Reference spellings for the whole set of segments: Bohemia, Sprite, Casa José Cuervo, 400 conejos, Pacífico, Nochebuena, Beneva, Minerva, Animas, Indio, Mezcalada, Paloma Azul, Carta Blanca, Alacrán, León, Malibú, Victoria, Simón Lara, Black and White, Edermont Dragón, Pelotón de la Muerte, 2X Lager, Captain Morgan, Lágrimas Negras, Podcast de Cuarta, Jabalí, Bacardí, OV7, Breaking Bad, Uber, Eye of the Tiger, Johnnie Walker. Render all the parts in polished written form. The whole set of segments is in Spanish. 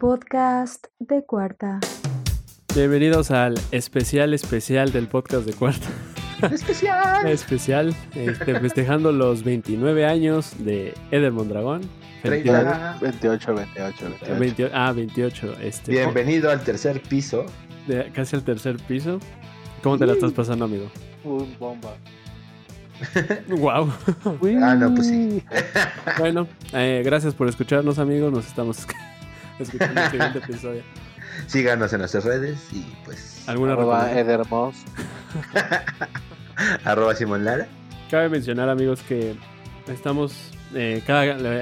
Podcast de Cuarta. Bienvenidos al especial del Podcast de Cuarta. Especial. Festejando los 29 años de Edermont Dragón. 28. Bienvenido al tercer piso. Casi al tercer piso. ¿Cómo te la estás pasando, amigo? Bomba. Wow. No, pues sí. Bueno, gracias por escucharnos, amigos. Nos estamos escuchando en el siguiente episodio. Síganos en nuestras redes y pues @Edermos @ Simón Lara. Cabe mencionar, amigos, que estamos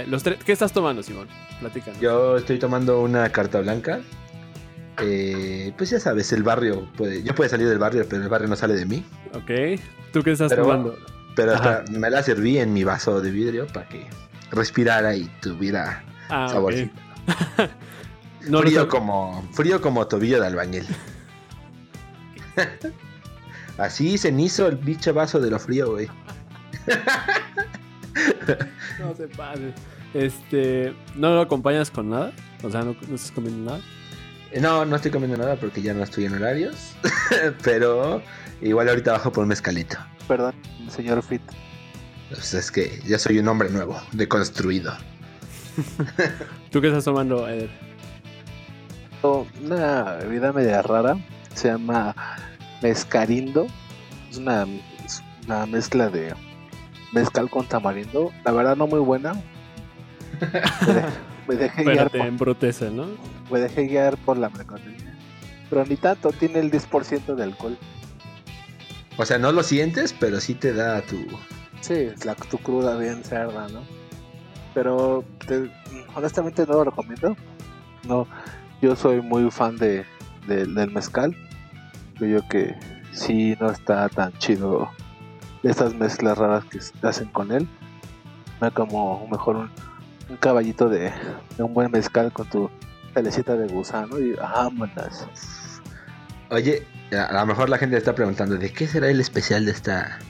los tres. ¿Qué estás tomando, Simón? Platícanos. Yo estoy tomando una Carta Blanca. Pues ya sabes, el barrio puede salir del barrio, pero el barrio no sale de mí. Ok. ¿Tú qué estás tomando? Pero hasta me la serví en mi vaso de vidrio para que respirara y tuviera saborcito. Okay. No frío como tobillo de albañil. Así cenizo el bicho vaso de lo frío, güey. No se pase. ¿No lo acompañas con nada? O sea, ¿no estás comiendo nada? No estoy comiendo nada porque ya no estoy en horarios. Pero igual ahorita bajo por un mezcalito. Perdón, señor Fit. Pues es que ya soy un hombre nuevo, deconstruido. ¿Tú qué estás tomando, Eder? Una bebida media rara. Se llama mezcarindo. Es una mezcla de mezcal con tamarindo. La verdad no muy buena. Me dejé guiar en protesta, ¿no? Me dejé guiar por la mercancía. Pero ni tanto, tiene el 10% de alcohol. O sea, no lo sientes, pero sí te da tu... Sí, tu cruda bien cerda, ¿no? Pero honestamente no lo recomiendo. No, yo soy muy fan del mezcal. Creo que sí no está tan chido estas mezclas raras que hacen con él. Me como mejor un caballito de un buen mezcal con tu salecita de gusano y vámonos. Oye, a lo mejor la gente está preguntando de qué será el especial de esta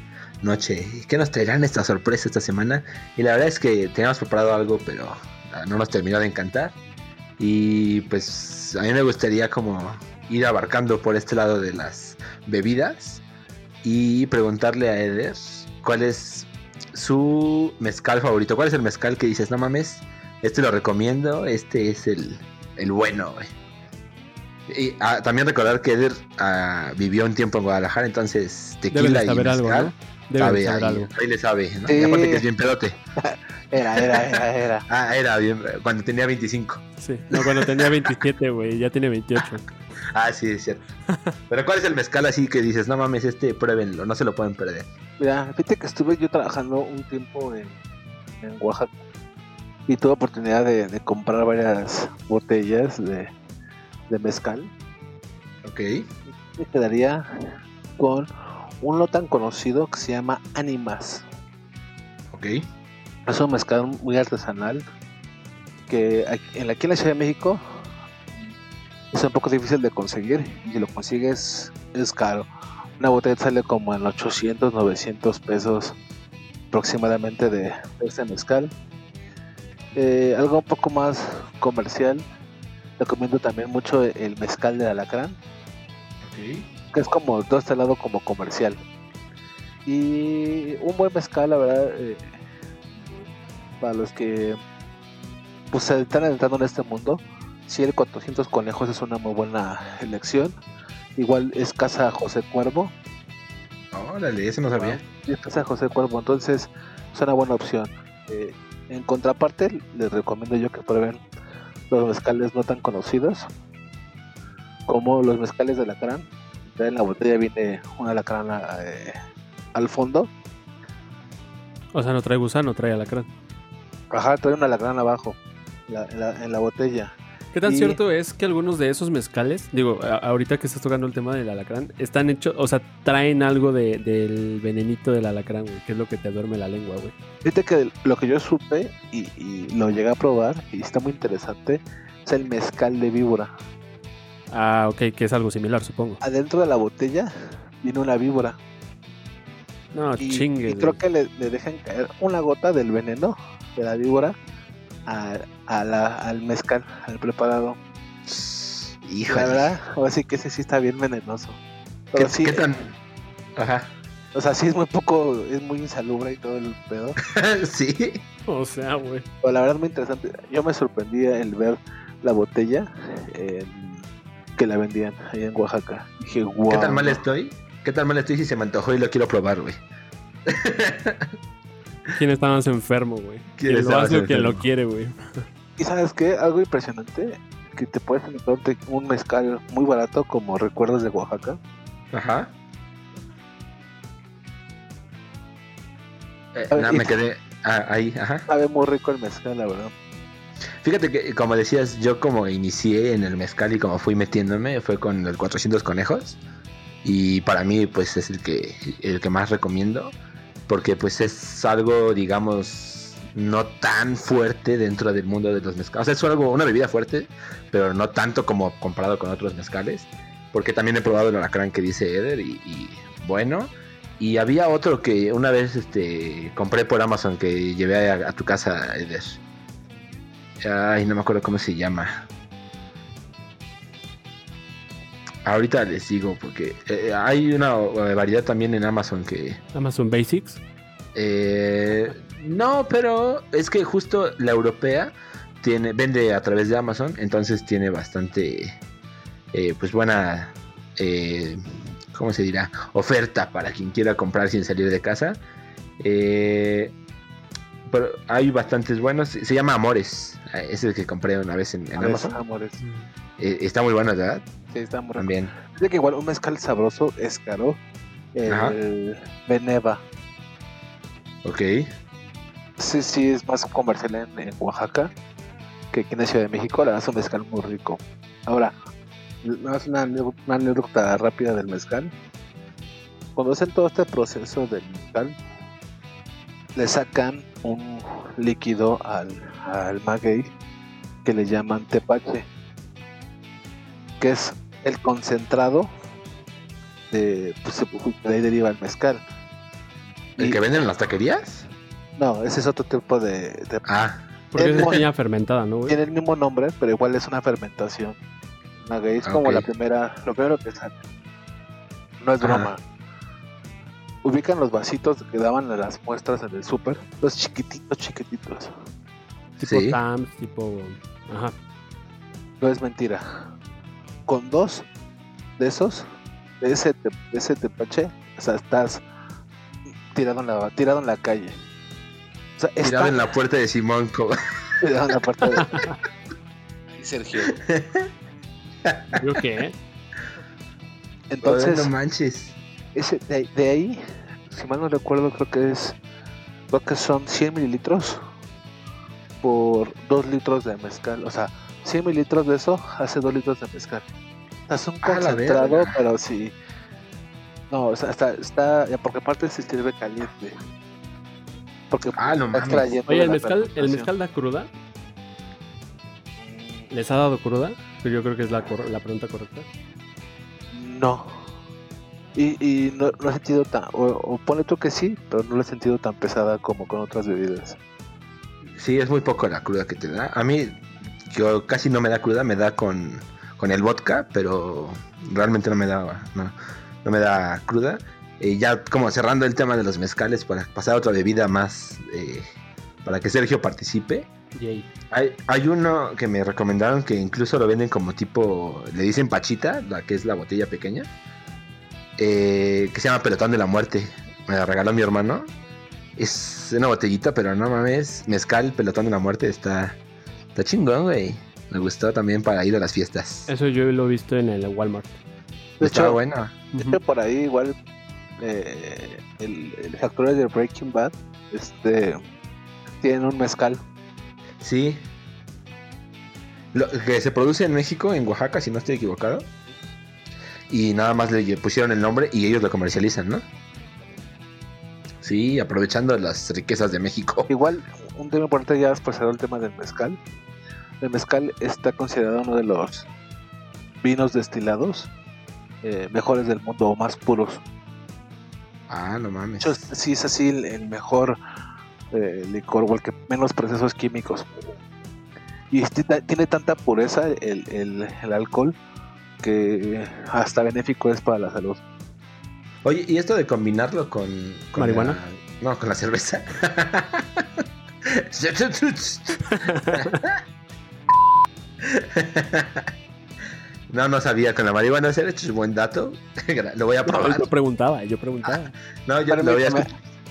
noche, qué nos traerán esta sorpresa esta semana, y la verdad es que teníamos preparado algo pero no nos terminó de encantar y pues a mí me gustaría como ir abarcando por este lado de las bebidas y preguntarle a Eder cuál es su mezcal favorito. ¿Cuál es el mezcal que dices, no mames, este lo recomiendo, este es el bueno, güey? Y también recordar que Eder vivió un tiempo en Guadalajara, entonces tequila y mezcal algo, ¿no? Sabe algo. Ahí le sabe, ¿no? Sí. Y aparte que es bien pelote. Era. Era bien, cuando tenía 25. Sí, no, cuando tenía 27, güey, ya tiene 28. Sí, es cierto. Pero ¿cuál es el mezcal así que dices, no mames, pruébenlo, no se lo pueden perder? Mira, fíjate que estuve yo trabajando un tiempo en Oaxaca y tuve oportunidad de comprar varias botellas de mezcal. Ok. Me quedaría con un no tan conocido que se llama Animas. Ok. Es un mezcal muy artesanal que aquí en la Ciudad de México es un poco difícil de conseguir y si lo consigues es caro. Una botella sale como en 800, 900 pesos aproximadamente de este mezcal. Algo un poco más comercial, recomiendo también mucho el mezcal de Alacrán, okay, que es como todo este lado como comercial. Y un buen mezcal, la verdad, para los que pues se están adentrando en este mundo, sí, el 400 conejos es una muy buena elección. Igual es Casa José Cuervo. Órale, ese no sabía. Es Casa José Cuervo, entonces es una buena opción. En contraparte, les recomiendo yo que prueben los mezcales no tan conocidos, como los mezcales de alacrán. En la botella viene una alacrán al fondo. O sea, no trae gusano, trae alacrán. Ajá, trae una alacrán abajo, en la botella. ¿Qué tan cierto es que algunos de esos mezcales, digo, ahorita que estás tocando el tema del alacrán, están hechos, o sea, traen algo del venenito del alacrán, güey, que es lo que te duerme la lengua, güey? Fíjate que lo que yo supe y lo llegué a probar y está muy interesante, es el mezcal de víbora. Ok, que es algo similar, supongo. Adentro de la botella viene una víbora. No, chingue. Y creo que le dejan caer una gota del veneno de la víbora al mezcal, al preparado. Híjole. La verdad, ahora sí que ese sí está bien venenoso. Pero sí, ¿qué tan? Ajá. O sea, sí es muy poco, es muy insalubre y todo el pedo. Sí. O sea, güey. Pero la verdad es muy interesante. Yo me sorprendí el ver la botella que la vendían ahí en Oaxaca. Dije, wow. ¿Qué tan mal estoy? ¿Qué tan mal estoy si se me antojó y lo quiero probar, güey? ¿Quién está más enfermo, güey? ¿Quién lo hace o quien lo quiere, güey? ¿Y sabes qué? Algo impresionante, que te puedes encontrar un mezcal muy barato como Recuerdos de Oaxaca. Ajá. No, me quedé ahí, ajá. Sabe muy rico el mezcal, la verdad. Fíjate que, como decías, yo como inicié en el mezcal y como fui metiéndome, fue con el 400 conejos. Y para mí, pues, es el que más recomiendo. Porque, pues, es algo, digamos, no tan fuerte dentro del mundo de los mezcales. O sea, es algo, una bebida fuerte, pero no tanto como comparado con otros mezcales. Porque también he probado el Alacrán que dice Eder y bueno. Y había otro que una vez compré por Amazon que llevé a tu casa, Eder. Ay, no me acuerdo cómo se llama. Ahorita les digo porque hay una variedad también en Amazon que... ¿Amazon Basics? No, pero es que justo la europea vende a través de Amazon, entonces tiene bastante, pues buena, ¿cómo se dirá? Oferta para quien quiera comprar sin salir de casa. Pero hay bastantes buenos. Se llama Amores. Es el que compré una vez en Amazon. Amores. Está muy bueno, ¿verdad? Sí, está muy bueno. También. Dice que igual un mezcal sabroso es caro. El Beneva. Ok. Sí, es más comercial en Oaxaca que aquí en la Ciudad de México. La verdad es un mezcal muy rico. Ahora, una anécdota rápida del mezcal. Cuando hacen todo este proceso del mezcal, le sacan un líquido al maguey que le llaman tepache, que es el concentrado de, pues, de ahí deriva el mezcal. ¿El que venden en las taquerías? No, ese es otro tipo de porque es una fermentada, ¿no, güey? Tiene el mismo nombre, pero igual es una fermentación. Maguey es como lo primero que sale. No es broma. Ubican los vasitos que daban las muestras en el súper, los chiquititos. Tipo Tams, tipo... Ajá. No es mentira. Con dos de esos, de ese tepache, o sea, estás tirado en la calle. O sea, tirado en la puerta de Simón. Tirado en la puerta de Simón. Sergio. ¿Yo qué? Entonces... Joder, no manches. Ese, de ahí, si mal no recuerdo, creo que son 100 mililitros por 2 litros de mezcal. O sea, 100 mililitros de eso hace 2 litros de mezcal. Es un concentrado, pero sí. No, o sea, está porque aparte se sirve caliente. Porque no mames. Oye, ¿el mezcal da cruda? ¿Les ha dado cruda? Yo creo que es la pregunta correcta. No. Y no he sentido tan... O ponle tú que sí, pero no lo he sentido tan pesada como con otras bebidas. Sí, es muy poco la cruda que te da. A mí, yo casi no me da cruda, me da con el vodka, pero realmente no me da cruda. Ya como cerrando el tema de los mezcales, para pasar a otra bebida más, para que Sergio participe. Hay uno que me recomendaron que incluso lo venden como tipo... Le dicen pachita, la que es la botella pequeña. Que se llama Pelotón de la Muerte. Me la regaló mi hermano. Es una botellita, pero no mames. Mezcal, Pelotón de la Muerte. Está chingón, güey. Me gustó también para ir a las fiestas. Eso yo lo he visto en el Walmart. Está bueno. De hecho, por ahí igual los actores de Breaking Bad tienen un mezcal. Sí. Lo que se produce en México, en Oaxaca, si no estoy equivocado. Y nada más le pusieron el nombre y ellos lo comercializan, ¿no? Sí, aprovechando las riquezas de México. Igual, un tema importante ya has pasado el tema del mezcal. El mezcal está considerado uno de los vinos destilados mejores del mundo, o más puros. No mames. De hecho, sí es así el mejor licor, o el que menos procesos químicos. Y tiene tanta pureza el alcohol que hasta benéfico es para la salud. Oye, ¿y esto de combinarlo con marihuana? No, con la cerveza. No, no sabía con la marihuana. ¿Ese es buen dato? Lo voy a probar. No, yo preguntaba. No, yo lo voy a...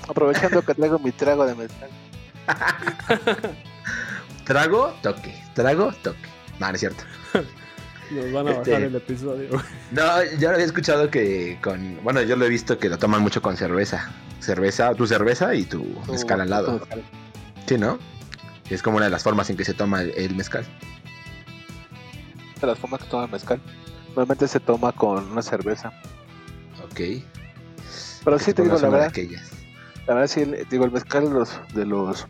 Aprovechando que traigo mi trago de mezcal. Trago, toque. No, no es cierto. Nos van a bajar el episodio. No, yo había escuchado que con... Bueno, yo lo he visto que lo toman mucho con cerveza. Tu cerveza y tu mezcal al lado. Mezcal. Sí, ¿no? Es como una de las formas en que se toma el mezcal. De las formas que toma el mezcal. Normalmente se toma con una cerveza. Ok. Pero sí te digo la verdad. La verdad sí, digo, el mezcal de los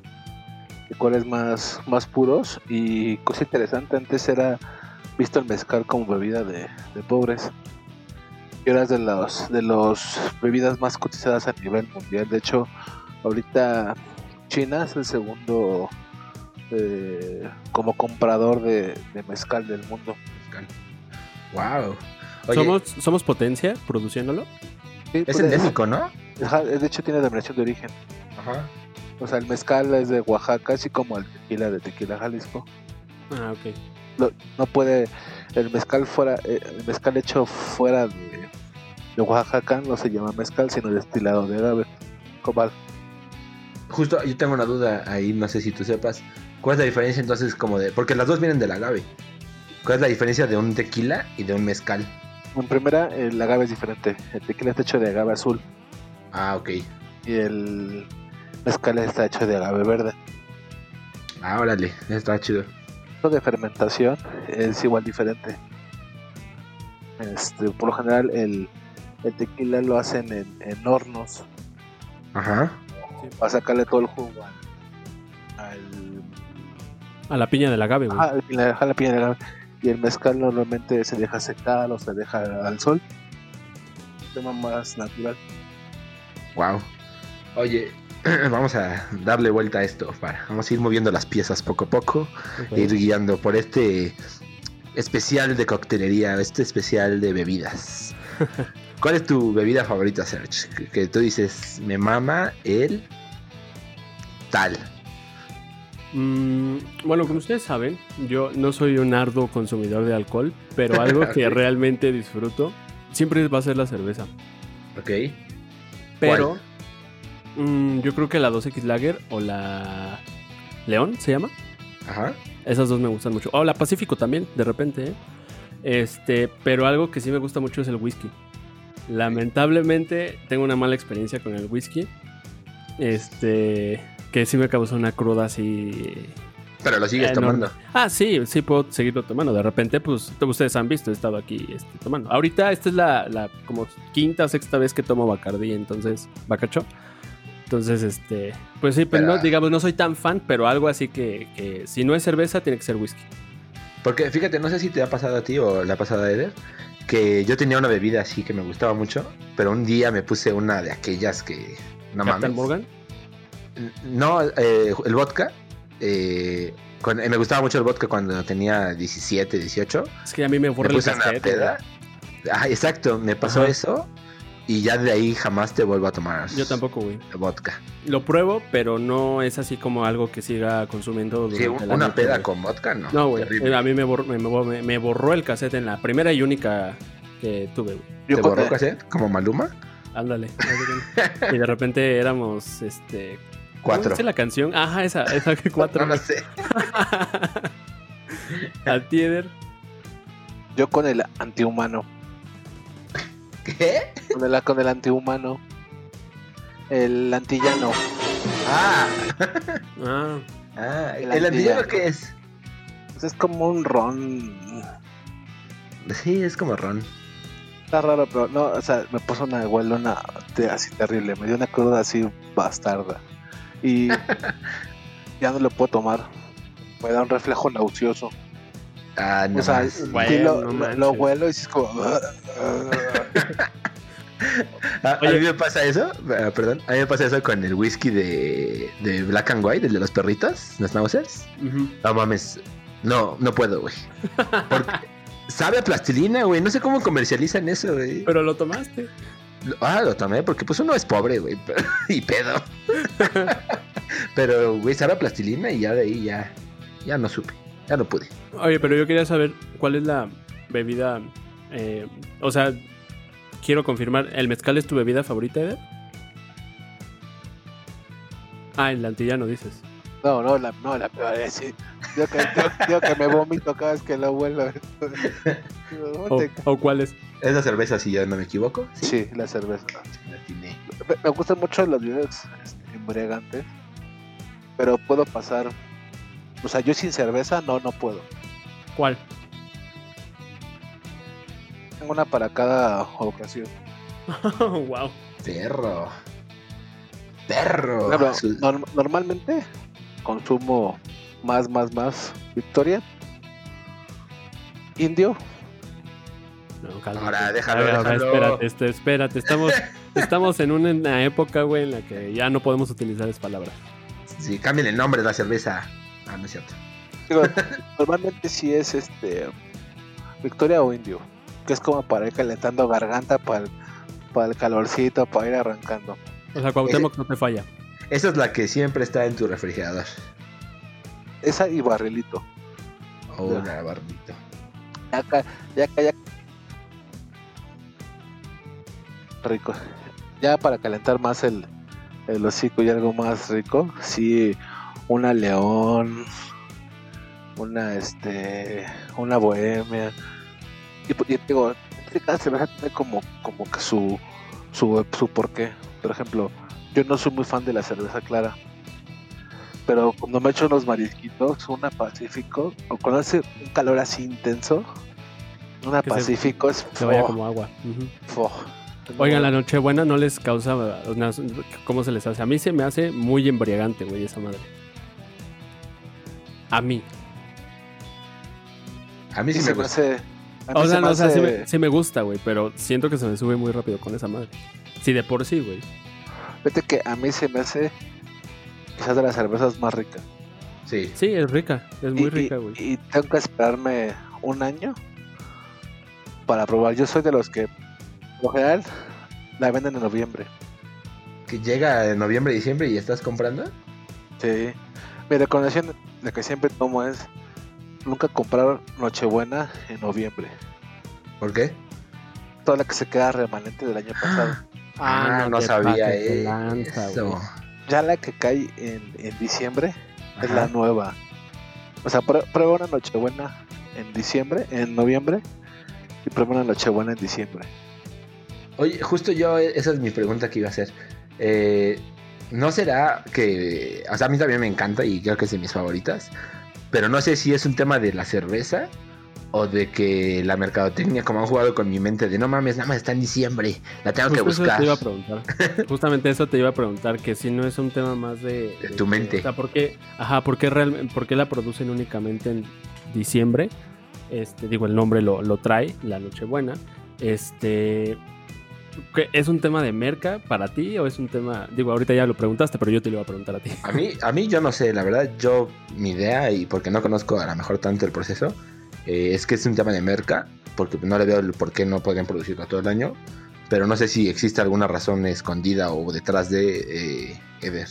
cuáles más puros. Y cosa interesante, antes era visto el mezcal como bebida de pobres, y ahora es de los bebidas más cotizadas a nivel mundial. De hecho, ahorita China es el segundo como comprador de mezcal del mundo. Wow. Oye, ¿Somos potencia produciéndolo? Sí, es endémico, ¿no? De hecho tiene denominación de origen. Ajá. O sea, el mezcal es de Oaxaca, así como el tequila de Tequila, Jalisco. Ah, ok. No puede... El mezcal hecho fuera de Oaxaca no se llama mezcal, sino destilado de agave. Cobal. Justo, yo tengo una duda ahí, no sé si tú sepas. ¿Cuál es la diferencia entonces como de...? Porque las dos vienen del agave. ¿Cuál es la diferencia de un tequila y de un mezcal? En primera, el agave es diferente. El tequila está hecho de agave azul. Ah, ok. Y el... mezcal está hecho de agave verde. Ah, órale, está chido. Lo de fermentación es igual diferente. Por lo general el tequila lo hacen en hornos. Ajá. Sí, para sacarle todo el jugo a la piña del agave, güey. A la piña del agave. Y el mezcal normalmente se deja secar o se deja al sol. Un tema más natural. Wow. Oye, vamos a darle vuelta a esto. Vamos a ir moviendo las piezas poco a poco, okay. E ir guiando por este especial de coctelería, este especial de bebidas. ¿Cuál es tu bebida favorita, Serge? Que tú dices, me mama el tal. Bueno, como ustedes saben, yo no soy un arduo consumidor de alcohol, pero algo okay. que realmente disfruto siempre va a ser la cerveza. Ok. Pero... ¿Cuál? Yo creo que la 2X Lager o la León, ¿se llama? Ajá. Esas dos me gustan mucho. O la Pacífico también, de repente, ¿eh? Pero algo que sí me gusta mucho es el whisky. Lamentablemente tengo una mala experiencia con el whisky. Que sí me causó una cruda así. Pero lo sigues tomando. Ah, sí puedo seguirlo tomando. De repente, pues, ustedes han visto, he estado aquí tomando. Ahorita esta es la como quinta o sexta vez que tomo Bacardí, entonces, bacacho. Entonces, pues sí, pero no, digamos, no soy tan fan, pero algo así que si no es cerveza, tiene que ser whisky. Porque, fíjate, no sé si te ha pasado a ti o la ha pasado a Eder, que yo tenía una bebida así que me gustaba mucho, pero un día me puse una de aquellas que... No mames. ¿Captain Morgan? No, el vodka. Me gustaba mucho el vodka cuando tenía 17, 18. Es que a mí me borré el casquete. Ah, exacto, me pasó Ajá. eso. Y ya de ahí jamás te vuelvo a tomar. Yo tampoco, güey. Vodka. Lo pruebo, pero no es así como algo que siga consumiendo. Sí, una peda güey. Con vodka, ¿no? No, güey. A mí me borró el cassette en la primera y única que tuve, güey. ¿Te borró el cassette? ¿Como Maluma? Ándale. Y de repente éramos, cuatro. ¿Cómo dice la canción? Ajá, esa que cuatro. No lo sé. Al Tieder. Yo con el antihumano. ¿Qué? Con el antihumano. El antillano. Ah, ¿el antillano qué es? Pues es como un ron. Sí, es como ron. Está raro, pero no, o sea, me puso una huelona así terrible. Me dio una cruda así bastarda. Y ya no lo puedo tomar. Me da un reflejo nauseoso. Ah, no. O sea, bueno, lo huelo y es como... A mí me pasa eso. Perdón, a mí me pasa eso con el whisky de Black and White, el de los perritos, los Schnauzers. No mames, No, no puedo, güey. Sabe a plastilina, güey. No sé cómo comercializan eso, güey. Pero lo tomaste. Ah, lo tomé porque pues uno es pobre, güey. Y pedo. Pero, güey, sabe a plastilina y ya de ahí ya... Ya no supe. Ya no pude. Oye, pero yo quería saber cuál es la bebida... o sea, quiero confirmar. ¿El mezcal es tu bebida favorita, Eder? Ah, el antillano, dices. No, la peor es sí. Digo que me vomito cada vez que lo vuelvo. ¿O cuál es? ¿Es la cerveza, si yo no me equivoco? Sí, la cerveza. Me gustan mucho los videos embriagantes, pero puedo pasar... O sea, yo sin cerveza no puedo. ¿Cuál? Tengo una para cada ocasión. Oh, wow. Perro. No, normalmente consumo más Victoria, Indio. No, cálmate. Ahora, déjalo. Espérate. Estamos en una época, güey, en la que ya no podemos utilizar esas palabras. Sí, cambien el nombre de la cerveza. Ah, no es cierto. Digo, normalmente sí es Victoria o Indio, que es como para ir calentando garganta, para el calorcito, para ir arrancando. O sea, Cuauhtémoc no te falla. Esa es la que siempre está en tu refrigerador. Esa y barrilito. Una barrilito. Ya. Rico. Ya para calentar más el hocico y algo más rico, sí. Una León, una Bohemia. Y digo, cada cerveza tiene como que su porqué. Por ejemplo, yo no soy muy fan de la cerveza clara, pero cuando me echo unos marisquitos, una Pacífico, o cuando hace un calor así intenso, una que Pacífico se vaya como agua. Uh-huh. Oigan, la Nochebuena no les causa... ¿Cómo se les hace? A mí se me hace muy embriagante, güey, esa madre. A mí sí me gusta. Sí me gusta, güey, pero siento que se me sube muy rápido con esa madre. Sí, de por sí, güey. Vete que a mí se me hace quizás de las cervezas más rica. Sí, es rica, es muy rica, güey. Y tengo que esperarme un año para probar. Yo soy de los que, por lo general, la venden en noviembre. ¿Que llega en noviembre, diciembre y estás comprando? Sí. Mi recomendación, la que siempre tomo, es nunca comprar Nochebuena en noviembre. ¿Por qué? Toda la que se queda remanente del año pasado. No sabía eso. Ya la que cae en diciembre. Ajá. Es la nueva. O sea, prueba una Nochebuena en noviembre y prueba una Nochebuena en diciembre. Oye, justo yo, esa es mi pregunta que iba a hacer. ¿No será que... O sea, a mí también me encanta y creo que es de mis favoritas, pero no sé si es un tema de la cerveza o de que la mercadotecnia, como han jugado con mi mente de no mames, nada más está en diciembre, la tengo que buscar. Justamente eso te iba a preguntar, que si no es un tema más de tu mente. O sea, ¿por qué la producen únicamente en diciembre? El nombre lo trae, la Nochebuena. ¿Es un tema de merca para ti o es un tema...? Digo, ahorita ya lo preguntaste, pero yo te lo iba a preguntar a ti. A mí yo no sé, la verdad, mi idea, y porque no conozco a lo mejor tanto el proceso, es que es un tema de merca, porque no le veo el por qué no podrían producirlo todo el año, pero no sé si existe alguna razón escondida o detrás de Eder.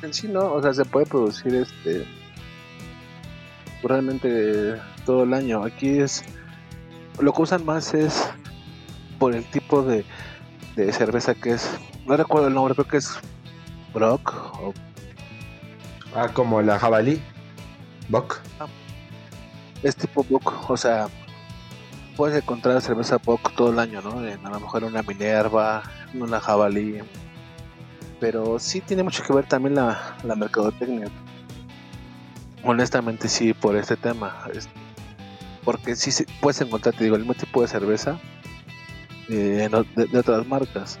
En sí no, o sea, se puede producir realmente todo el año. Aquí es... Lo que usan más es por el tipo de cerveza que es. No recuerdo el nombre, creo que es Brock o... como la Jabalí. Bock. Es tipo Bock, o sea, puedes encontrar cerveza Bock todo el año, ¿no? A lo mejor una Minerva, una Jabalí. Pero sí tiene mucho que ver también la mercadotecnia. Honestamente sí, por este tema. Porque sí puedes encontrar, te digo, el mismo tipo de cerveza de otras marcas.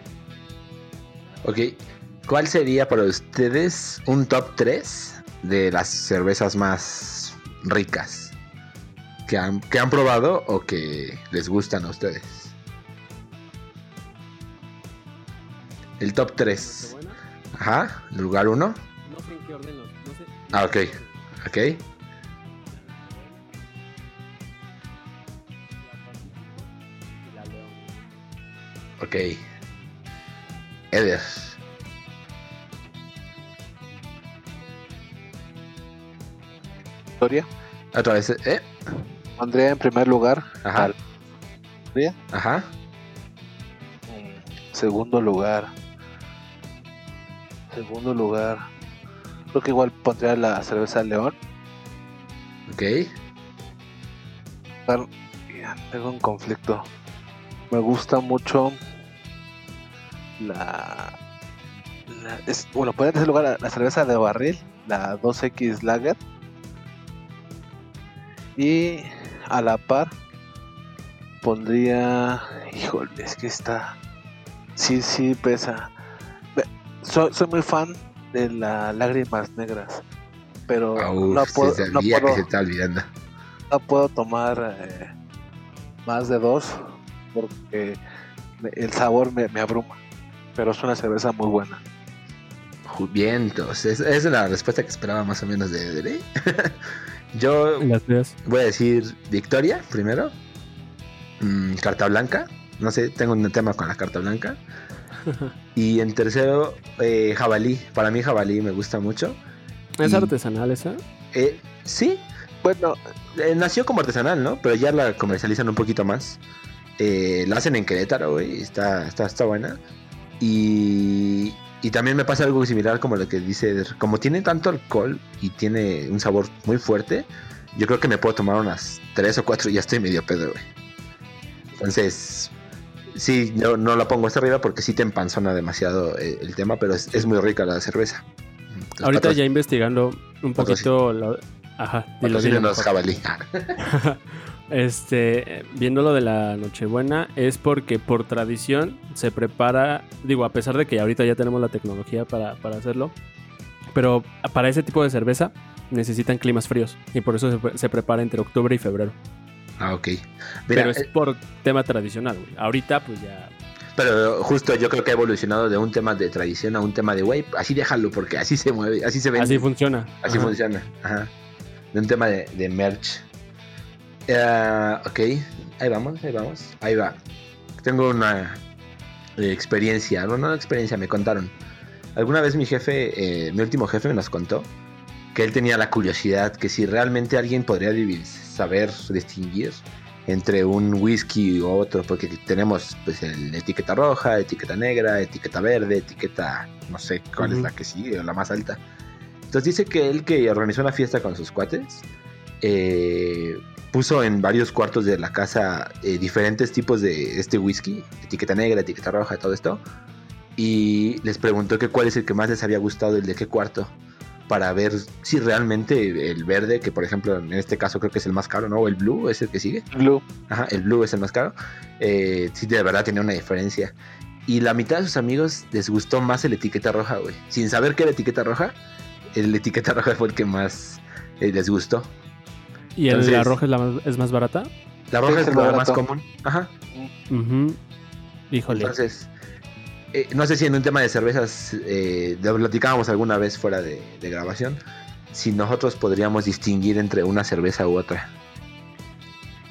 Ok, ¿cuál sería para ustedes un top 3 de las cervezas más ricas que han probado o que les gustan a ustedes? El top 3. Ajá, lugar 1. No sé en qué orden, no sé. Ah, ok. ¿Ok? Ok. Eder. Victoria. Otra vez, ¿eh? Andrea en primer lugar. Ajá. Victoria. Ajá. Segundo lugar. Creo que igual pondría la cerveza León. Ok. Tengo un conflicto. Me gusta mucho bueno, puede en ese lugar la cerveza de barril, la 2X Lager. Y a la par pondría... Híjole, es que está... Sí, pesa. Soy muy fan de las Lágrimas Negras, pero no puedo tomar más de dos porque el sabor me abruma, pero es una cerveza muy buena. Vientos, es la respuesta que esperaba más o menos de Dere. Yo gracias. Voy a decir Victoria primero, Carta Blanca, no sé, tengo un tema con la Carta Blanca. Y en tercero, Jabalí. Para mí Jabalí me gusta mucho. ¿Es artesanal esa? Sí, bueno, nació como artesanal, ¿no? Pero ya la comercializan un poquito más. La hacen en Querétaro, güey. Está buena. Y también me pasa algo similar como lo que dice. Como tiene tanto alcohol y tiene un sabor muy fuerte, yo creo que me puedo tomar unas 3 o 4 y ya estoy medio pedo, güey. Entonces... Sí, yo no la pongo hasta arriba porque sí te empanzona demasiado el tema, pero es muy rica la cerveza. Los ahorita patos, ya investigando un poquito... Los Jabalí. Viendo lo de la Nochebuena, es porque por tradición se prepara... Digo, a pesar de que ahorita ya tenemos la tecnología para hacerlo, pero para ese tipo de cerveza necesitan climas fríos y por eso se prepara entre octubre y febrero. Ah, ok. Mira, pero es por tema tradicional, güey. Ahorita, pues ya... Pero justo yo creo que ha evolucionado de un tema de tradición a un tema de, güey, así déjalo, porque así se mueve, así se vende. Así funciona. Así funciona, ajá. De un tema de merch. Ok, ahí vamos. Ahí va. Tengo una experiencia, no una experiencia, me contaron. Alguna vez mi jefe, mi último jefe nos contó que él tenía la curiosidad que si realmente alguien podría saber distinguir entre un whisky u otro, porque tenemos pues etiqueta roja, etiqueta negra, etiqueta verde, etiqueta no sé cuál es la que sigue o la más alta. Entonces dice que él, que organizó una fiesta con sus cuates, puso en varios cuartos de la casa diferentes tipos de este whisky, etiqueta negra, etiqueta roja, todo esto, y les preguntó que cuál es el que más les había gustado, el de qué cuarto, para ver si realmente el verde, que por ejemplo en este caso creo que es el más caro, ¿no? O el blue es el que sigue. Blue. Ajá, el blue es el más caro. Sí, de verdad tenía una diferencia. Y la mitad de sus amigos les gustó más el etiqueta roja, güey. Sin saber qué era etiqueta roja, el etiqueta roja fue el que más les gustó. ¿Y entonces, la roja es más barata? La roja es la más común. Ajá. Uh-huh. Híjole. Entonces... no sé si en un tema de cervezas lo platicábamos alguna vez fuera de grabación, si nosotros podríamos distinguir entre una cerveza u otra.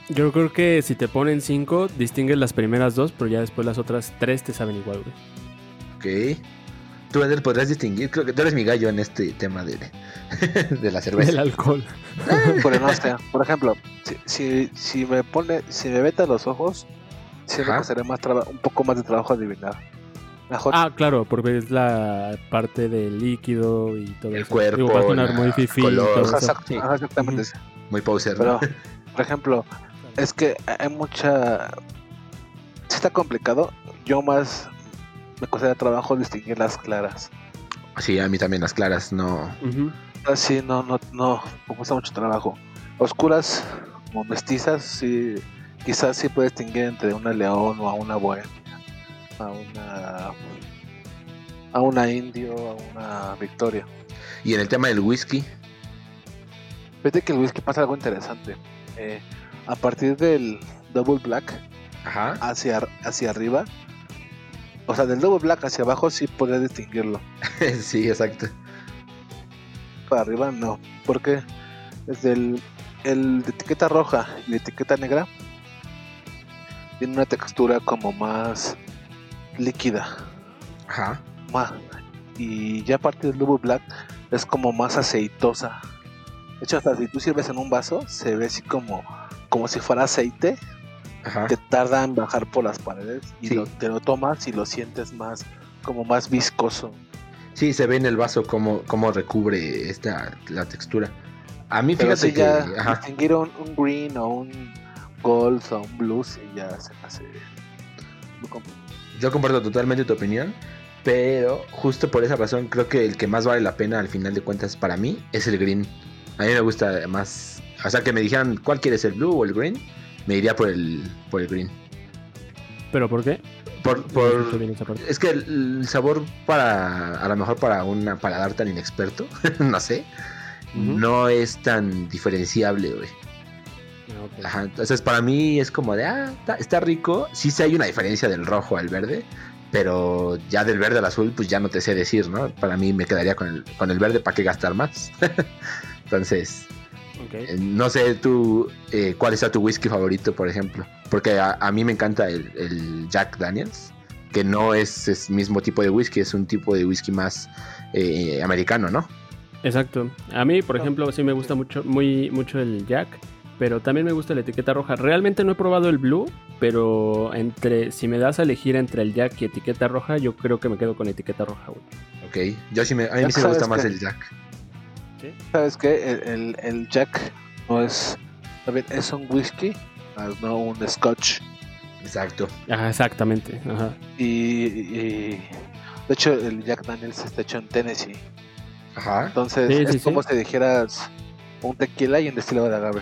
Yo creo que si te ponen 5, distingues las primeras 2, pero ya después las otras 3 te saben igual, güey. Ok. Tú, Eder, podrás distinguir. Creo que tú eres mi gallo en este tema de la cerveza. El alcohol. Pero no, o sea, por ejemplo, si me veta los ojos, sí me costará un poco más de trabajo adivinar. Ah, claro, porque es la parte del líquido y todo el eso. Cuerpo, digo, va a sonar muy fifí, color, todo eso. Exactamente. Uh-huh. Muy poser, pero, ¿no? Por ejemplo, es que hay mucha... Sí está complicado. Yo más me costaría trabajo distinguir las claras. Sí, a mí también las claras, no... Uh-huh. Sí, no, me cuesta mucho trabajo. Oscuras, como mestizas, sí, quizás sí puedes distinguir entre una León o a una Bohemia. A una Indio, a una Victoria. ¿Y en el tema del whisky? Fíjate que el whisky pasa algo interesante. A partir del Double Black, ajá, hacia arriba, o sea, del Double Black hacia abajo sí podría distinguirlo. Sí, exacto. Para arriba no. ¿Por qué? Desde el de etiqueta roja y de etiqueta negra tiene una textura como más líquida. Ajá. Y ya a partir del Lubu Black es como más aceitosa. De hecho, hasta si tú sirves en un vaso, se ve así como si fuera aceite. Ajá. Te tarda en bajar por las paredes y sí, te lo tomas y lo sientes más, como más viscoso. Sí, se ve en el vaso como recubre la textura. A mí, pero fíjate si ya que distinguir un green o un gold o un blue, sí, ya se hace muy complicado. Yo comparto totalmente tu opinión, pero justo por esa razón creo que el que más vale la pena al final de cuentas para mí es el green. A mí me gusta más, o sea, que me dijeran cuál quieres, el blue o el green, me iría por el green. ¿Pero por qué? Es que el sabor a lo mejor para un paladar tan inexperto, no sé, no es tan diferenciable, güey. Okay. Ajá, entonces para mí es como de, está rico. Sí hay una diferencia del rojo al verde, pero ya del verde al azul, pues ya no te sé decir, ¿no? Para mí me quedaría con el verde, ¿para qué gastar más? Entonces, okay, no sé tú cuál está tu whisky favorito, por ejemplo. Porque a mí me encanta el Jack Daniels, que no es mismo tipo de whisky, es un tipo de whisky más americano, ¿no? Exacto. A mí, por ejemplo, sí me gusta mucho el Jack, pero también me gusta la etiqueta roja. Realmente no he probado el blue, pero si me das a elegir entre el Jack y etiqueta roja, yo creo que me quedo con etiqueta roja, güey. Ok, a mí sí me gusta más el Jack. ¿Sí? ¿Sabes qué? El Jack no es... A ver, es un whisky, más no un scotch. Exacto. Ajá, exactamente. Ajá. Y de hecho, el Jack Daniels está hecho en Tennessee. Ajá. Entonces, es como si dijeras un tequila y un destilado de agave.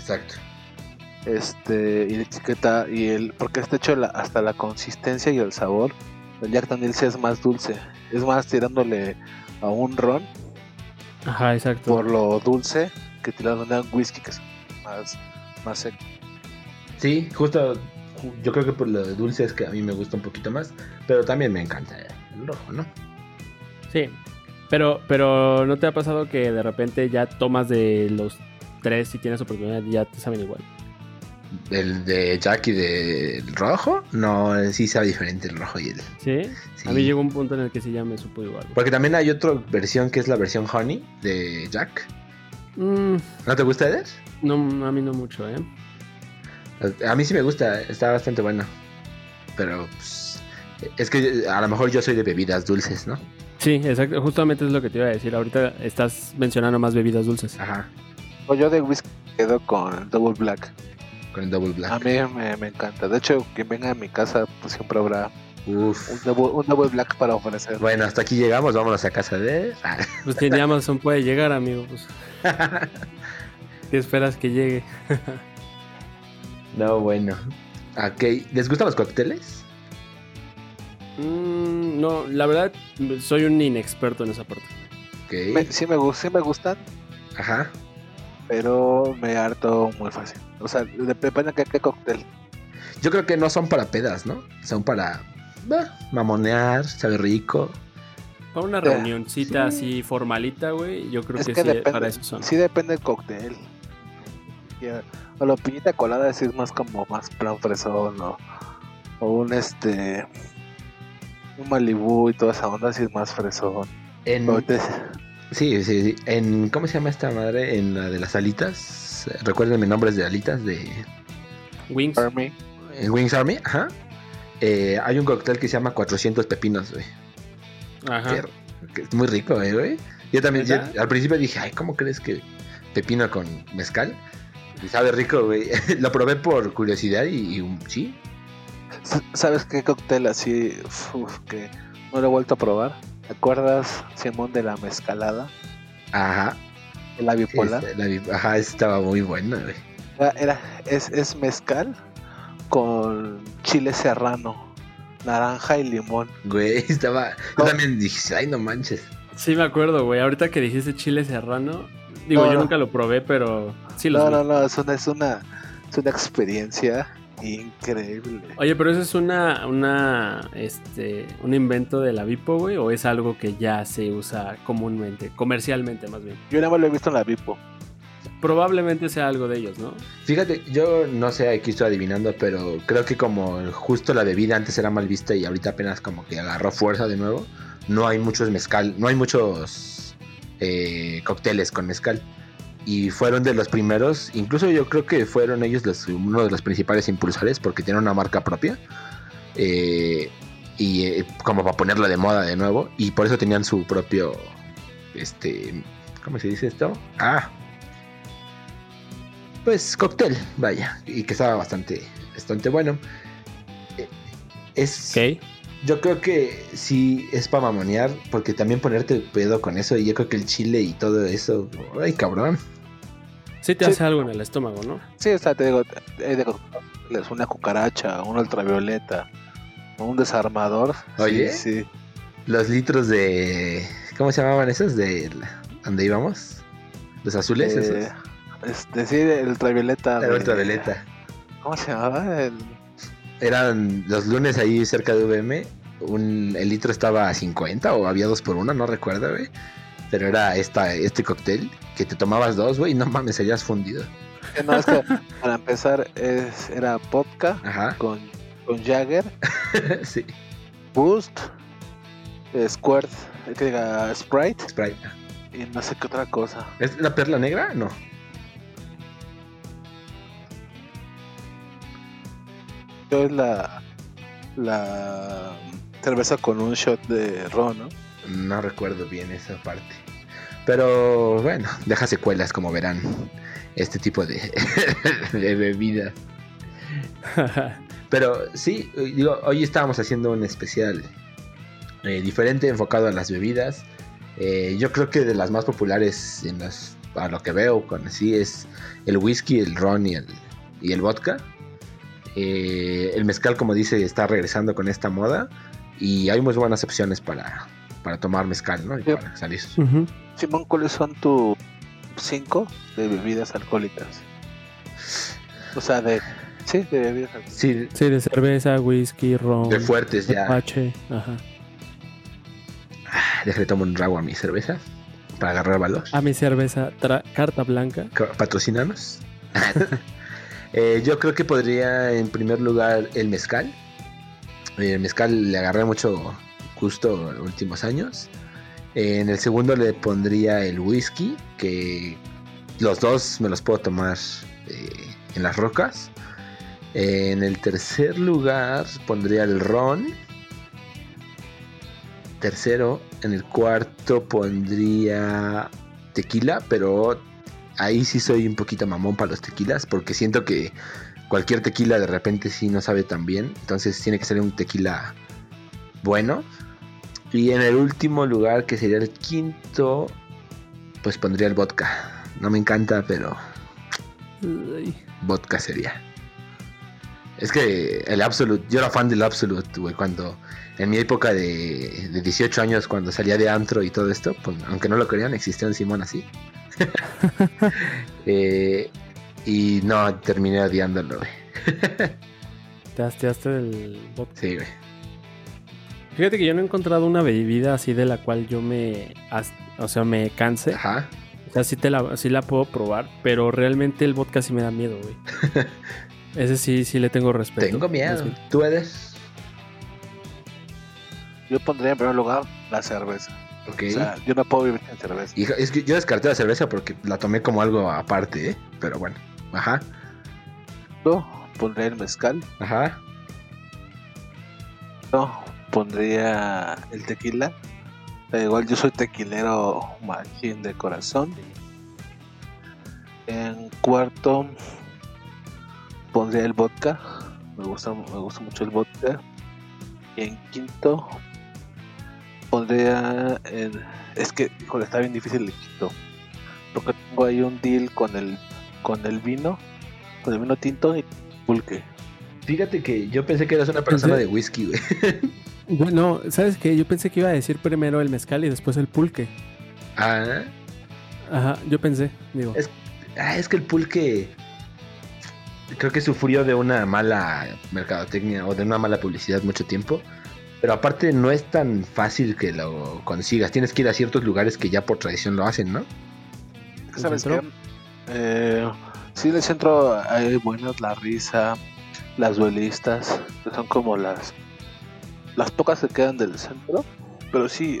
Exacto. Y la etiqueta porque está hecho hasta la consistencia y el sabor. El Jack Daniels es más dulce, es más tirándole a un ron. Ajá, exacto. Por lo dulce que tirándole a un whisky que es más seco. Sí, justo. Yo creo que por lo dulce es que a mí me gusta un poquito más, pero también me encanta el rojo, ¿no? Sí, pero ¿no te ha pasado que de repente ya tomas de los tres, si tienes oportunidad, ya te saben igual? ¿El de Jack y del rojo? No, sí sabe diferente el rojo y el... ¿Sí? A mí llegó un punto en el que sí ya me supo igual. Porque también hay otra versión que es la versión honey de Jack. ¿No te gusta, Eder? No, a mí no mucho, ¿eh? A mí sí me gusta, está bastante bueno. Pero pues, es que a lo mejor yo soy de bebidas dulces, ¿no? Sí, exacto, justamente es lo que te iba a decir. Ahorita estás mencionando más bebidas dulces. Ajá. Yo de whisky quedo con el Double Black. Con el Double Black. A mí me encanta. De hecho, quien venga a mi casa, pues siempre habrá un Double Black para ofrecer. Bueno, hasta aquí llegamos, vámonos a casa de... Pues que en Amazon puede llegar, amigo. Pues. ¿Qué esperas que llegue? No, bueno. Okay. ¿Les gustan los cócteles? No, la verdad, soy un inexperto en esa parte. Okay. Sí me gustan. Ajá. Pero me harto muy fácil. O sea, depende de qué cóctel. Yo creo que no son para pedas, ¿no? Son para mamonear, sabe rico. Para una reunioncita así formalita, güey. Yo creo que sí, depende, para eso son. Sí, depende del cóctel. O la piñita colada sí es más como más plan fresón, o un Malibú y toda esa onda sí es más fresón. Sí. En, ¿cómo se llama esta madre? En la de las alitas. Recuérdenme nombres de alitas de... Wings Army. En Wings Army, ajá. Hay un cóctel que se llama 400 pepinos, güey. Ajá. Que es muy rico, güey. Yo también, al principio dije, ay, ¿cómo crees que pepino con mezcal? Y sabe rico, güey. Lo probé por curiosidad y sí. ¿Sabes qué cóctel así que no lo he vuelto a probar? ¿Te acuerdas, Simón, de la mezcalada? Ajá. La bipolar. Ajá, estaba muy buena, güey. Es mezcal con chile serrano, naranja y limón. Güey, estaba... Yo también dije, ay, no manches. Sí, me acuerdo, güey. Ahorita que dijiste chile serrano... Digo, yo nunca lo probé, pero sí lo vi. No, es una experiencia Increíble. Oye, pero eso es un invento de la Vipo, güey, o es algo que ya se usa comúnmente, comercialmente más bien. Yo nada más lo he visto en la Vipo. Probablemente sea algo de ellos, ¿no? Fíjate, yo no sé, aquí estoy adivinando, pero creo que como justo la bebida antes era mal vista y ahorita apenas como que agarró fuerza de nuevo, no hay muchos mezcal, no hay muchos cócteles con mezcal. Y fueron de los primeros, incluso yo creo que fueron ellos uno de los principales impulsores porque tienen una marca propia y como para ponerla de moda de nuevo, y por eso tenían su propio ¿cómo se dice esto? Pues cóctel, vaya, y que estaba bastante bueno. Es okay. Yo creo que sí es para mamonear, porque también ponerte pedo con eso, y yo creo que el chile y todo eso, ay cabrón. Sí te hace algo en el estómago, ¿no? Sí, o sea, te digo, una cucaracha, una ultravioleta, un desarmador. Oye, sí. Los litros de... ¿Cómo se llamaban esos? ¿De dónde íbamos? ¿Los azules esos? Sí, el ultravioleta. El ultravioleta. ¿Cómo se llamaba? Eran los lunes ahí cerca de VM, el litro estaba a 50 o había 2x1, no recuerdo, güey. Pero era este cóctel que te tomabas 2, güey, no mames, salías fundido. No, es que para empezar era vodka con Jäger, sí. Boost, Squirt, que diga Sprite. Y no sé qué otra cosa. ¿Es la perla negra? No. Es la cerveza con un shot de ron, ¿no? No recuerdo bien esa parte. Pero bueno, deja secuelas, como verán, este tipo de bebida. Pero sí, digo, hoy estábamos haciendo un especial diferente, enfocado a las bebidas. Yo creo que de las más populares, a lo que veo, es el whisky, el ron y el vodka. El mezcal, como dice, está regresando con esta moda y hay muy buenas opciones para tomar mezcal, ¿no? Y para salir. Uh-huh. Simón, ¿cuáles son tus 5 de bebidas alcohólicas? O sea, de bebidas alcohólicas. Sí, de cerveza, whisky, ron. De fuertes ya. Pache, ajá. Déjale tomar un trago a mi cerveza para agarrar valor. A mi cerveza Carta Blanca. Patrocínanos. Yo creo que podría en primer lugar el mezcal. El mezcal le agarré mucho gusto en los últimos años. En el segundo le pondría el whisky, que los dos me los puedo tomar en las rocas. En el tercer lugar pondría el ron. Tercero, en el cuarto pondría tequila, pero... Ahí sí soy un poquito mamón para los tequilas, porque siento que cualquier tequila de repente sí no sabe tan bien. Entonces tiene que ser un tequila bueno. Y en el último lugar, que sería el quinto, pues pondría el vodka. No me encanta, pero vodka sería. Es que el Absolut, yo era fan del Absolut, güey, cuando... En mi época de 18 años, cuando salía de antro y todo esto, pues, aunque no lo crean, existía un Simón así. Y no, terminé odiándolo, güey. ¿Te hasteaste del vodka? Sí, güey. Fíjate que yo no he encontrado una bebida así de la cual yo me canse. Ajá. O sea, sí la puedo probar, pero realmente el vodka sí me da miedo, güey. Ese sí le tengo respeto. Tengo miedo. ¿Tú eres...? Yo pondría en primer lugar la cerveza. Okay. O sea, yo no puedo vivir sin cerveza. Y es que yo descarté la cerveza porque la tomé como algo aparte, ¿eh? Pero bueno, ajá. Yo pondría el mezcal. Ajá. No, pondría el tequila. Igual yo soy tequilero machín de corazón. En cuarto pondría el vodka. Me gusta mucho el vodka. Y en quinto pondría es que, híjole, está bien difícil el quinto, porque tengo ahí un deal con el vino tinto y pulque. Fíjate que yo pensé que eras una persona de whisky, güey. Bueno, ¿sabes qué? Yo pensé que iba a decir primero el mezcal y después el pulque. Ajá, yo pensé, digo. Es que el pulque creo que sufrió de una mala mercadotecnia o de una mala publicidad mucho tiempo. Pero aparte no es tan fácil que lo consigas. Tienes que ir a ciertos lugares que ya por tradición lo hacen, ¿no? ¿Sabes qué? Sí, en el centro hay buenas, La Risa, Las Duelistas, que son como las pocas que quedan del centro. Pero sí,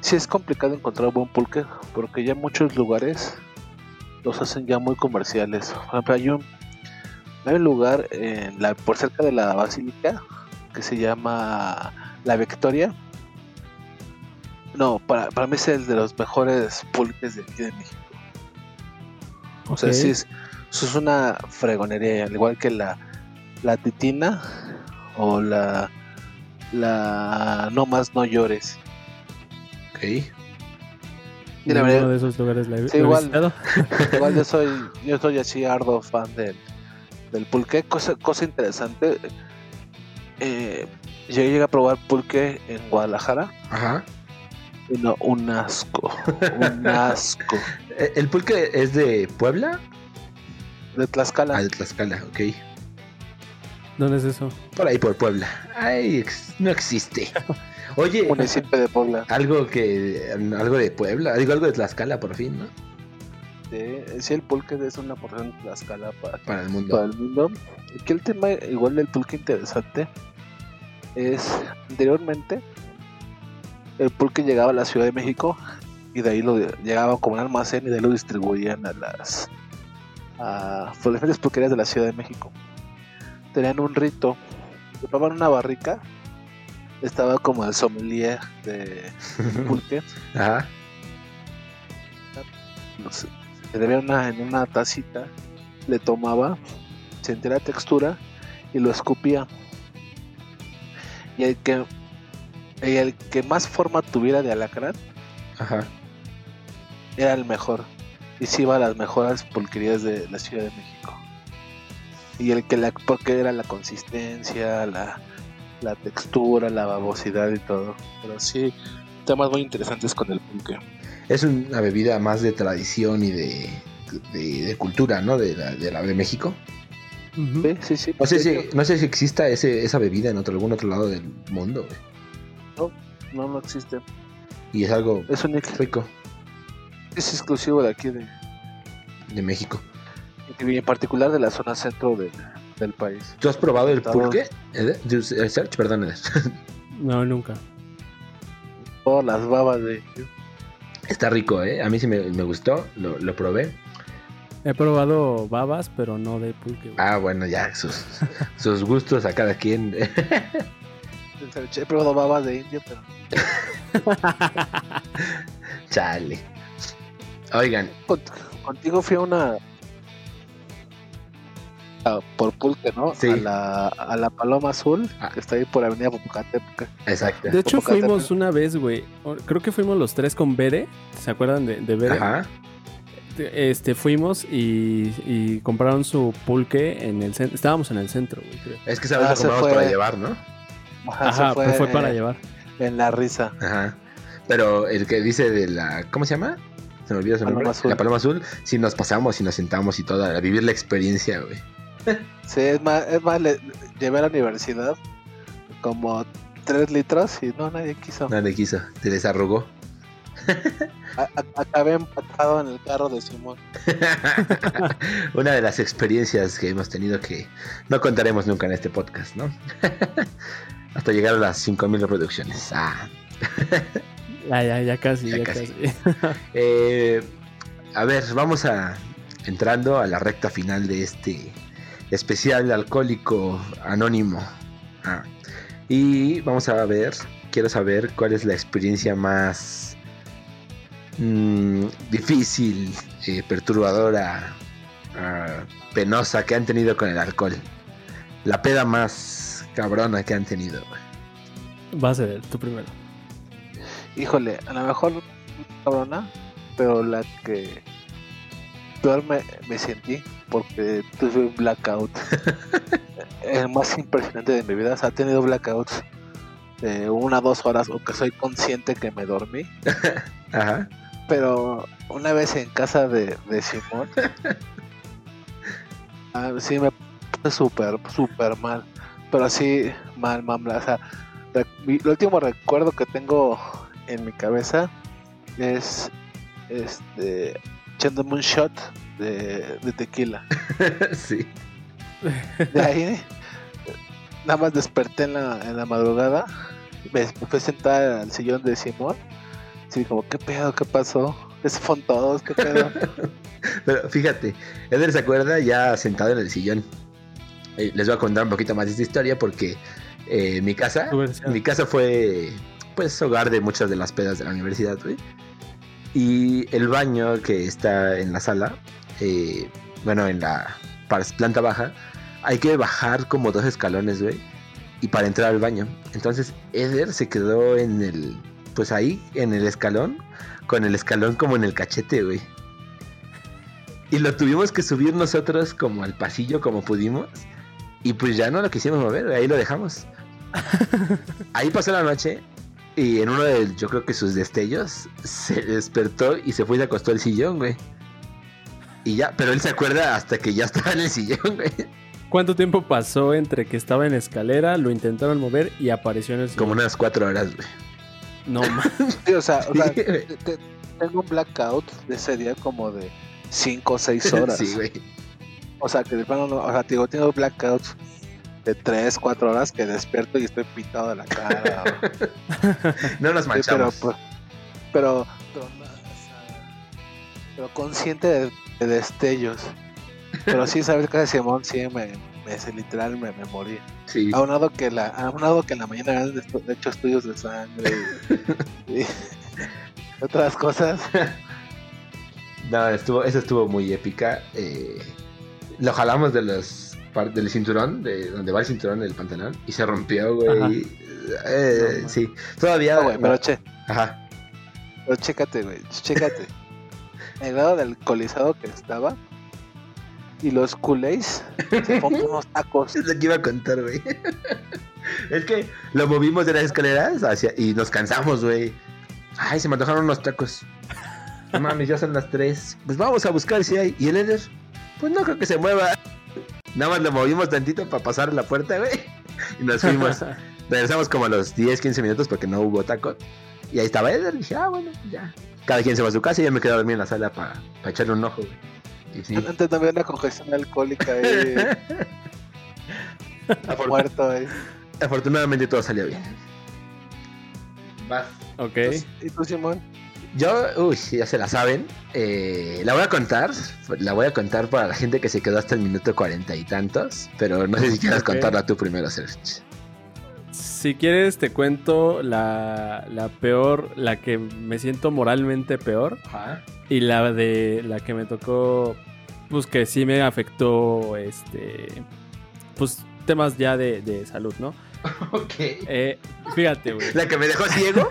sí es complicado encontrar buen pulque, porque ya muchos lugares los hacen ya muy comerciales. Por ejemplo, hay un lugar por cerca de la Basílica que se llama La Victoria. No, para mí es el de los mejores pulques de aquí de México. Okay. O sea, sí, eso es una fregonería, al igual que la Titina o la No Más No Llores. Ok. En uno de esos lugares la he, sí, igual, igual yo soy así ardo fan del pulque. Cosa interesante, llegué a probar pulque en Guadalajara. Ajá. No, un asco. Un asco. ¿El pulque es de Puebla? De Tlaxcala. Ah, de Tlaxcala, ok. ¿Dónde es eso? Por ahí, por Puebla. Ay, no existe. Oye, municipio de Puebla. Algo de Puebla. Digo, algo de Tlaxcala, por fin, ¿no? Sí, el pulque es una porción de Tlaxcala para el mundo. Para el mundo. Aquí el tema, igual del pulque interesante, es anteriormente el pulque llegaba a la Ciudad de México y de ahí lo llegaba como un almacén y de ahí lo distribuían a las diferentes pulquerías de la Ciudad de México. Tenían un rito, tomaban una barrica, estaba como el sommelier de pulque. Ajá. No sé, se le veía en una tacita, le tomaba, sentía la textura y lo escupía. Y el que más forma tuviera de alacrán, ajá, era el mejor. Y se iba a las mejores pulquerías de la Ciudad de México. Y el que porque era la consistencia, la textura, la babosidad y todo. Pero sí, temas muy interesantes con el pulque. Es una bebida más de tradición y de cultura, ¿no? De la de México. Uh-huh. Sí. No sé si exista esa bebida en algún otro lado del mundo, güey. No existe. Y es algo rico. Es exclusivo de aquí de México. Y en particular de la zona centro del país. ¿Tú has probado el pulque? No, nunca. Oh, las babas de... Está rico, ¿eh? A mí sí me gustó, lo probé. He probado babas, pero no de pulque, güey. Ah, bueno, ya, sus gustos a cada quien. He probado babas de indio, pero... Chale. Oigan, contigo fui a una... por pulque, ¿no? Sí. A la Paloma Azul, que está ahí por Avenida Popocatépetl. Exacto. De hecho, fuimos una vez, güey. Creo que fuimos los tres con Bere. ¿Se acuerdan de Bere? Ajá. Fuimos y compraron su pulque en el centro. Estábamos en el centro, güey, creo. Es que esa vez lo compramos para llevar, ¿no? Ajá, pues fue para llevar. En La Risa. Ajá. Pero el que dice de la... ¿Cómo se llama? Se me olvidó su nombre. La Paloma Azul. Sí, nos pasamos y nos sentamos y todo a vivir la experiencia, güey. Sí, es más llevé a la universidad como 3 litros y nadie quiso, se les arrugó. Acabé empatado en el carro de Simón. Una de las experiencias que hemos tenido que no contaremos nunca en este podcast, ¿no? Hasta llegar a las 5,000 reproducciones. Ah. Ya casi. A ver, vamos entrando a la recta final de este especial alcohólico anónimo. Y vamos a ver, quiero saber cuál es la experiencia más difícil, perturbadora, penosa que han tenido con el alcohol. La peda más cabrona que han tenido. Vas a ver, tú primero. Híjole, a lo mejor cabrona, pero la que peor me sentí porque tuve un blackout. El más impresionante de mi vida. O sea, he tenido blackouts de 1 a 2 horas, aunque soy consciente que me dormí. Ajá. Pero una vez en casa de Simón, sí me súper, súper mal. Pero así, mal. O sea, el último recuerdo que tengo en mi cabeza es echando un shot de tequila. Sí. De ahí, nada más desperté en la madrugada. Me fui sentada al sillón de Simón. Sí, como, ¿qué pedo? ¿Qué pasó? Esos fueron todos, ¿qué pedo? Pero fíjate, Eder se acuerda ya sentado en el sillón. Les voy a contar un poquito más de esta historia porque mi casa fue, pues, hogar de muchas de las pedas de la universidad, güey. Y el baño que está en la sala, bueno, en la planta baja, hay que bajar como 2 escalones, güey, y para entrar al baño. Entonces Eder se quedó en el, pues ahí, en el escalón, con el escalón como en el cachete, güey. Y lo tuvimos que subir nosotros como al pasillo, como pudimos. Y pues ya no lo quisimos mover, ahí lo dejamos. Ahí pasó la noche. Y en uno de, yo creo que sus destellos, se despertó y se fue y se acostó al sillón, güey. Y ya, pero él se acuerda hasta que ya estaba en el sillón, güey. ¿Cuánto tiempo pasó entre que estaba en la escalera, lo intentaron mover y apareció en el sillón? Como unas 4 horas, güey. No mames. Sí, o sea sí, tengo un blackout de ese día como de 5 o 6 horas. Sí, güey. O sea, que de plano no, o sea, te digo, tengo blackouts de 3, 4 horas que despierto y estoy pintado de la cara. No nos manchamos. Sí, pero consciente de destellos. Pero sí, sabes que Simón sí me morí. Sí. A un lado que en la mañana han hecho estudios de sangre y otras cosas. No, eso estuvo muy épica. Lo jalamos del cinturón, de donde va el cinturón del pantalón, y se rompió, güey. No. Sí, todavía. No, güey, pero ajá. Pero chécate, güey, chécate. El lado del alcoholizado que estaba y los culés se ponen unos tacos. Es lo que iba a contar, güey. Es que lo movimos de las escaleras y nos cansamos, güey. Ay, se me antojaron unos tacos. No mames, ya son las 3. Pues vamos a buscar si hay. Y el Eder, pues no creo que se mueva. Nada más lo movimos tantito para pasar la puerta, güey. Y nos fuimos. Regresamos como a los 10, 15 minutos porque no hubo taco. Y ahí estaba Eder. Y dije, bueno, ya. Cada quien se va a su casa y yo me quedé a dormir en la sala para echarle un ojo, güey. Sí. Antes también una congestión alcohólica, güey. Muerto, güey. Afortunadamente todo salió bien. Vas. Ok. ¿Y tú, Simón? Yo, ya se la saben. La voy a contar para la gente que se quedó hasta el minuto 40 y tantos. Pero no sé si quieres contarla tú primero, Serge. Si quieres te cuento la peor, la que me siento moralmente peor. Ajá. Y la de la que me tocó, pues que sí me afectó, pues temas ya de salud, ¿no? Ok. Fíjate, güey. ¿La que me dejó ciego?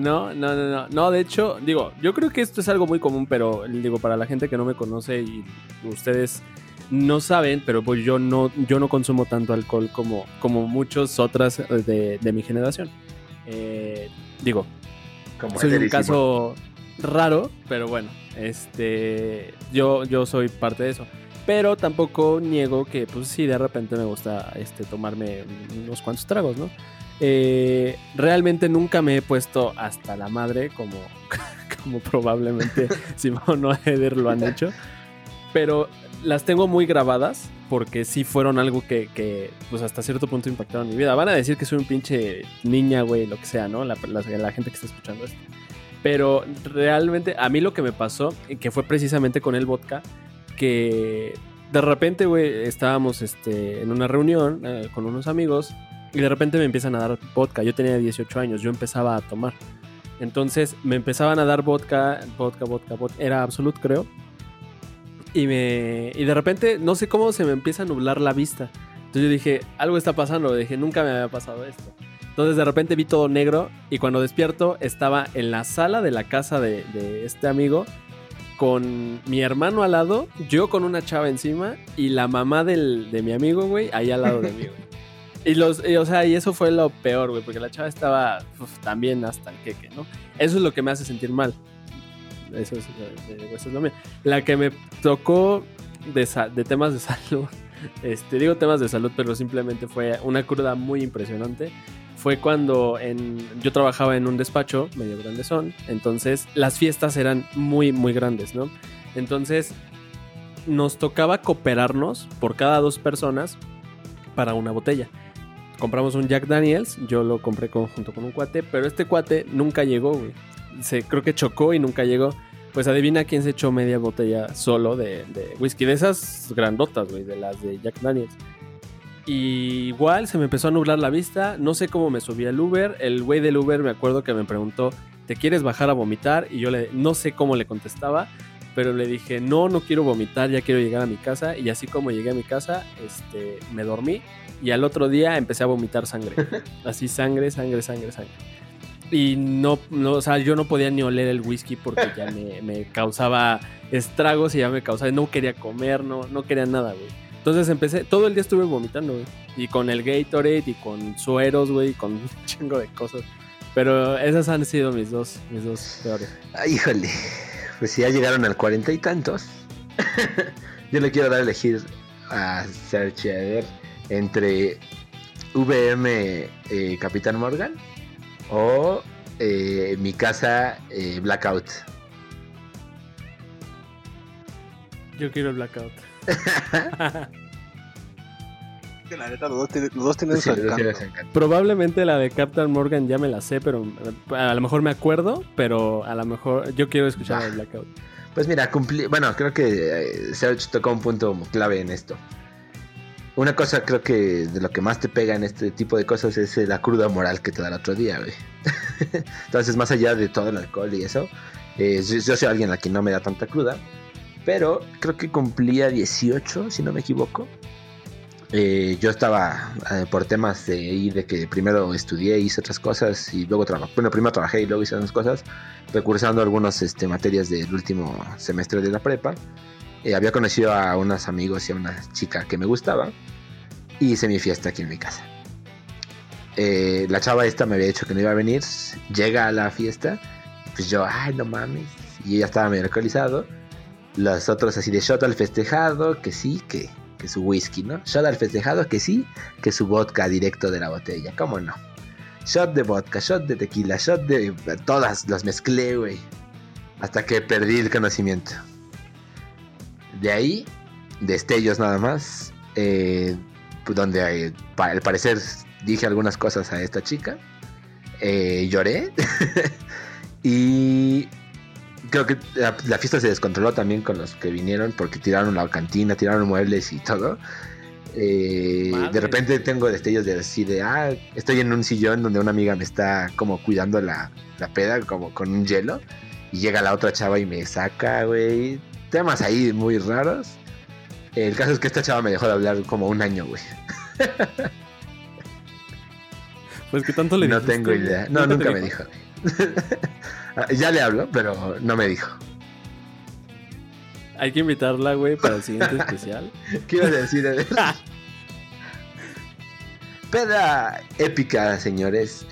No, de hecho, digo, yo creo que esto es algo muy común, pero digo, para la gente que no me conoce y ustedes no saben, pero pues yo no consumo tanto alcohol como muchas otras de mi generación. Digo, como soy un caso raro, pero bueno, yo soy parte de eso. Pero tampoco niego que, pues sí, de repente me gusta tomarme unos cuantos tragos, ¿no? Realmente nunca me he puesto hasta la madre como probablemente Simón o Eder lo han hecho, pero las tengo muy grabadas porque sí fueron algo que pues hasta cierto punto impactaron mi vida. Van a decir que soy un pinche niña, güey, lo que sea, ¿no? La gente que está escuchando esto, pero realmente a mí lo que me pasó, que fue precisamente con el vodka, que de repente, güey, estábamos en una reunión con unos amigos. Y de repente me empiezan a dar vodka. Yo tenía 18 años, yo empezaba a tomar. Entonces me empezaban a dar vodka. Era Absolut, creo. Y de repente, no sé cómo se me empieza a nublar la vista. Entonces yo dije, algo está pasando. Dije, nunca me había pasado esto. Entonces de repente vi todo negro. Y cuando despierto, estaba en la sala de la casa de este amigo, con mi hermano al lado, yo con una chava encima, y la mamá de mi amigo, güey, ahí al lado de mí, güey. Y eso fue lo peor, güey, porque la chava estaba también hasta el queque, ¿no? Eso es lo que me hace sentir mal. Eso es lo mío. La que me tocó de temas de salud, digo temas de salud, pero simplemente fue una cruda muy impresionante. Fue cuando yo trabajaba en un despacho medio grandezón, entonces las fiestas eran muy, muy grandes, ¿no? Entonces nos tocaba cooperarnos por cada dos personas para una botella. Compramos un Jack Daniels, yo lo compré junto con un cuate, pero este cuate nunca llegó, güey. Creo que chocó y nunca llegó. Pues adivina quién se echó media botella solo de whisky, de esas grandotas, güey, de las de Jack Daniels. Y igual se me empezó a nublar la vista, no sé cómo me subí al Uber. El güey del Uber, me acuerdo que me preguntó, ¿te quieres bajar a vomitar? Y yo no sé cómo le contestaba, pero le dije, no quiero vomitar, ya quiero llegar a mi casa. Y así como llegué a mi casa, me dormí y al otro día empecé a vomitar sangre. Así sangre. Y no, o sea, yo no podía ni oler el whisky porque ya me causaba estragos y ya me causaba... No quería comer, no quería nada, güey. Entonces todo el día estuve vomitando, güey. Y con el Gatorade, y con sueros, güey, y con un chingo de cosas. Pero esas han sido mis dos peores. Ay, híjole. Pues si ya llegaron al 40 y tantos. Yo le quiero dar a elegir a Sergio entre VM Captain Morgan o mi casa Blackout. Yo quiero el Blackout. La neta, los dos tienen su encanto. Probablemente la de Captain Morgan ya me la sé, pero a lo mejor me acuerdo, pero a lo mejor yo quiero escuchar el Blackout. Pues mira, creo que Serge tocó un punto clave en esto. Una cosa creo que de lo que más te pega en este tipo de cosas es la cruda moral que te da el otro día, güey. Entonces, más allá de todo el alcohol y eso, yo soy alguien a quien no me da tanta cruda. Pero creo que cumplía 18, si no me equivoco. Yo estaba por temas de que primero estudié, hice otras cosas y luego trabajé. Bueno, primero trabajé y luego hice otras cosas, recursando algunas materias del último semestre de la prepa. Había conocido a unos amigos y a una chica que me gustaba y hice mi fiesta aquí en mi casa. La chava esta me había dicho que no iba a venir. Llega a la fiesta, pues yo, ay, no mames. Y ella estaba medio alcoholizado. Los otros así de shot al festejado, que sí, que su whisky, ¿no? Shot al festejado, que sí, que su vodka directo de la botella, ¿cómo no? Shot de vodka, shot de tequila, shot de... Todas las mezclé, güey. Hasta que perdí el conocimiento. De ahí, destellos nada más, donde al parecer dije algunas cosas a esta chica. Lloré. Y... creo que la fiesta se descontroló también con los que vinieron porque tiraron la cantina, tiraron muebles y todo. De repente tengo destellos de así de, estoy en un sillón donde una amiga me está como cuidando la peda, como con un hielo. Y llega la otra chava y me saca, güey. Temas ahí muy raros. El caso es que esta chava me dejó de hablar como un año, güey. Pues que tanto le dijiste. No tengo idea. No, nunca me dijo. Ya le hablo, pero no me dijo. Hay que invitarla, güey, para el siguiente especial. ¿Qué ibas a decir? Peda épica, señores.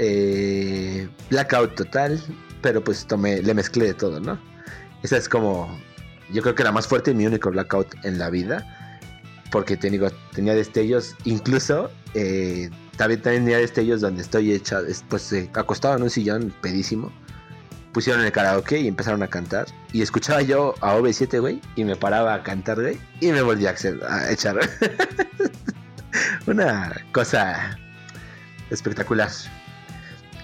Blackout total, pero pues le mezclé de todo, ¿no? Esa es como... yo creo que la más fuerte y mi único blackout en la vida. Porque te digo, tenía destellos, incluso... También tenía destellos donde estoy acostado en un sillón pedísimo. Pusieron el karaoke y empezaron a cantar. Y escuchaba yo a OV7, güey, y me paraba a cantar, güey, y me volví a echar. Una cosa espectacular.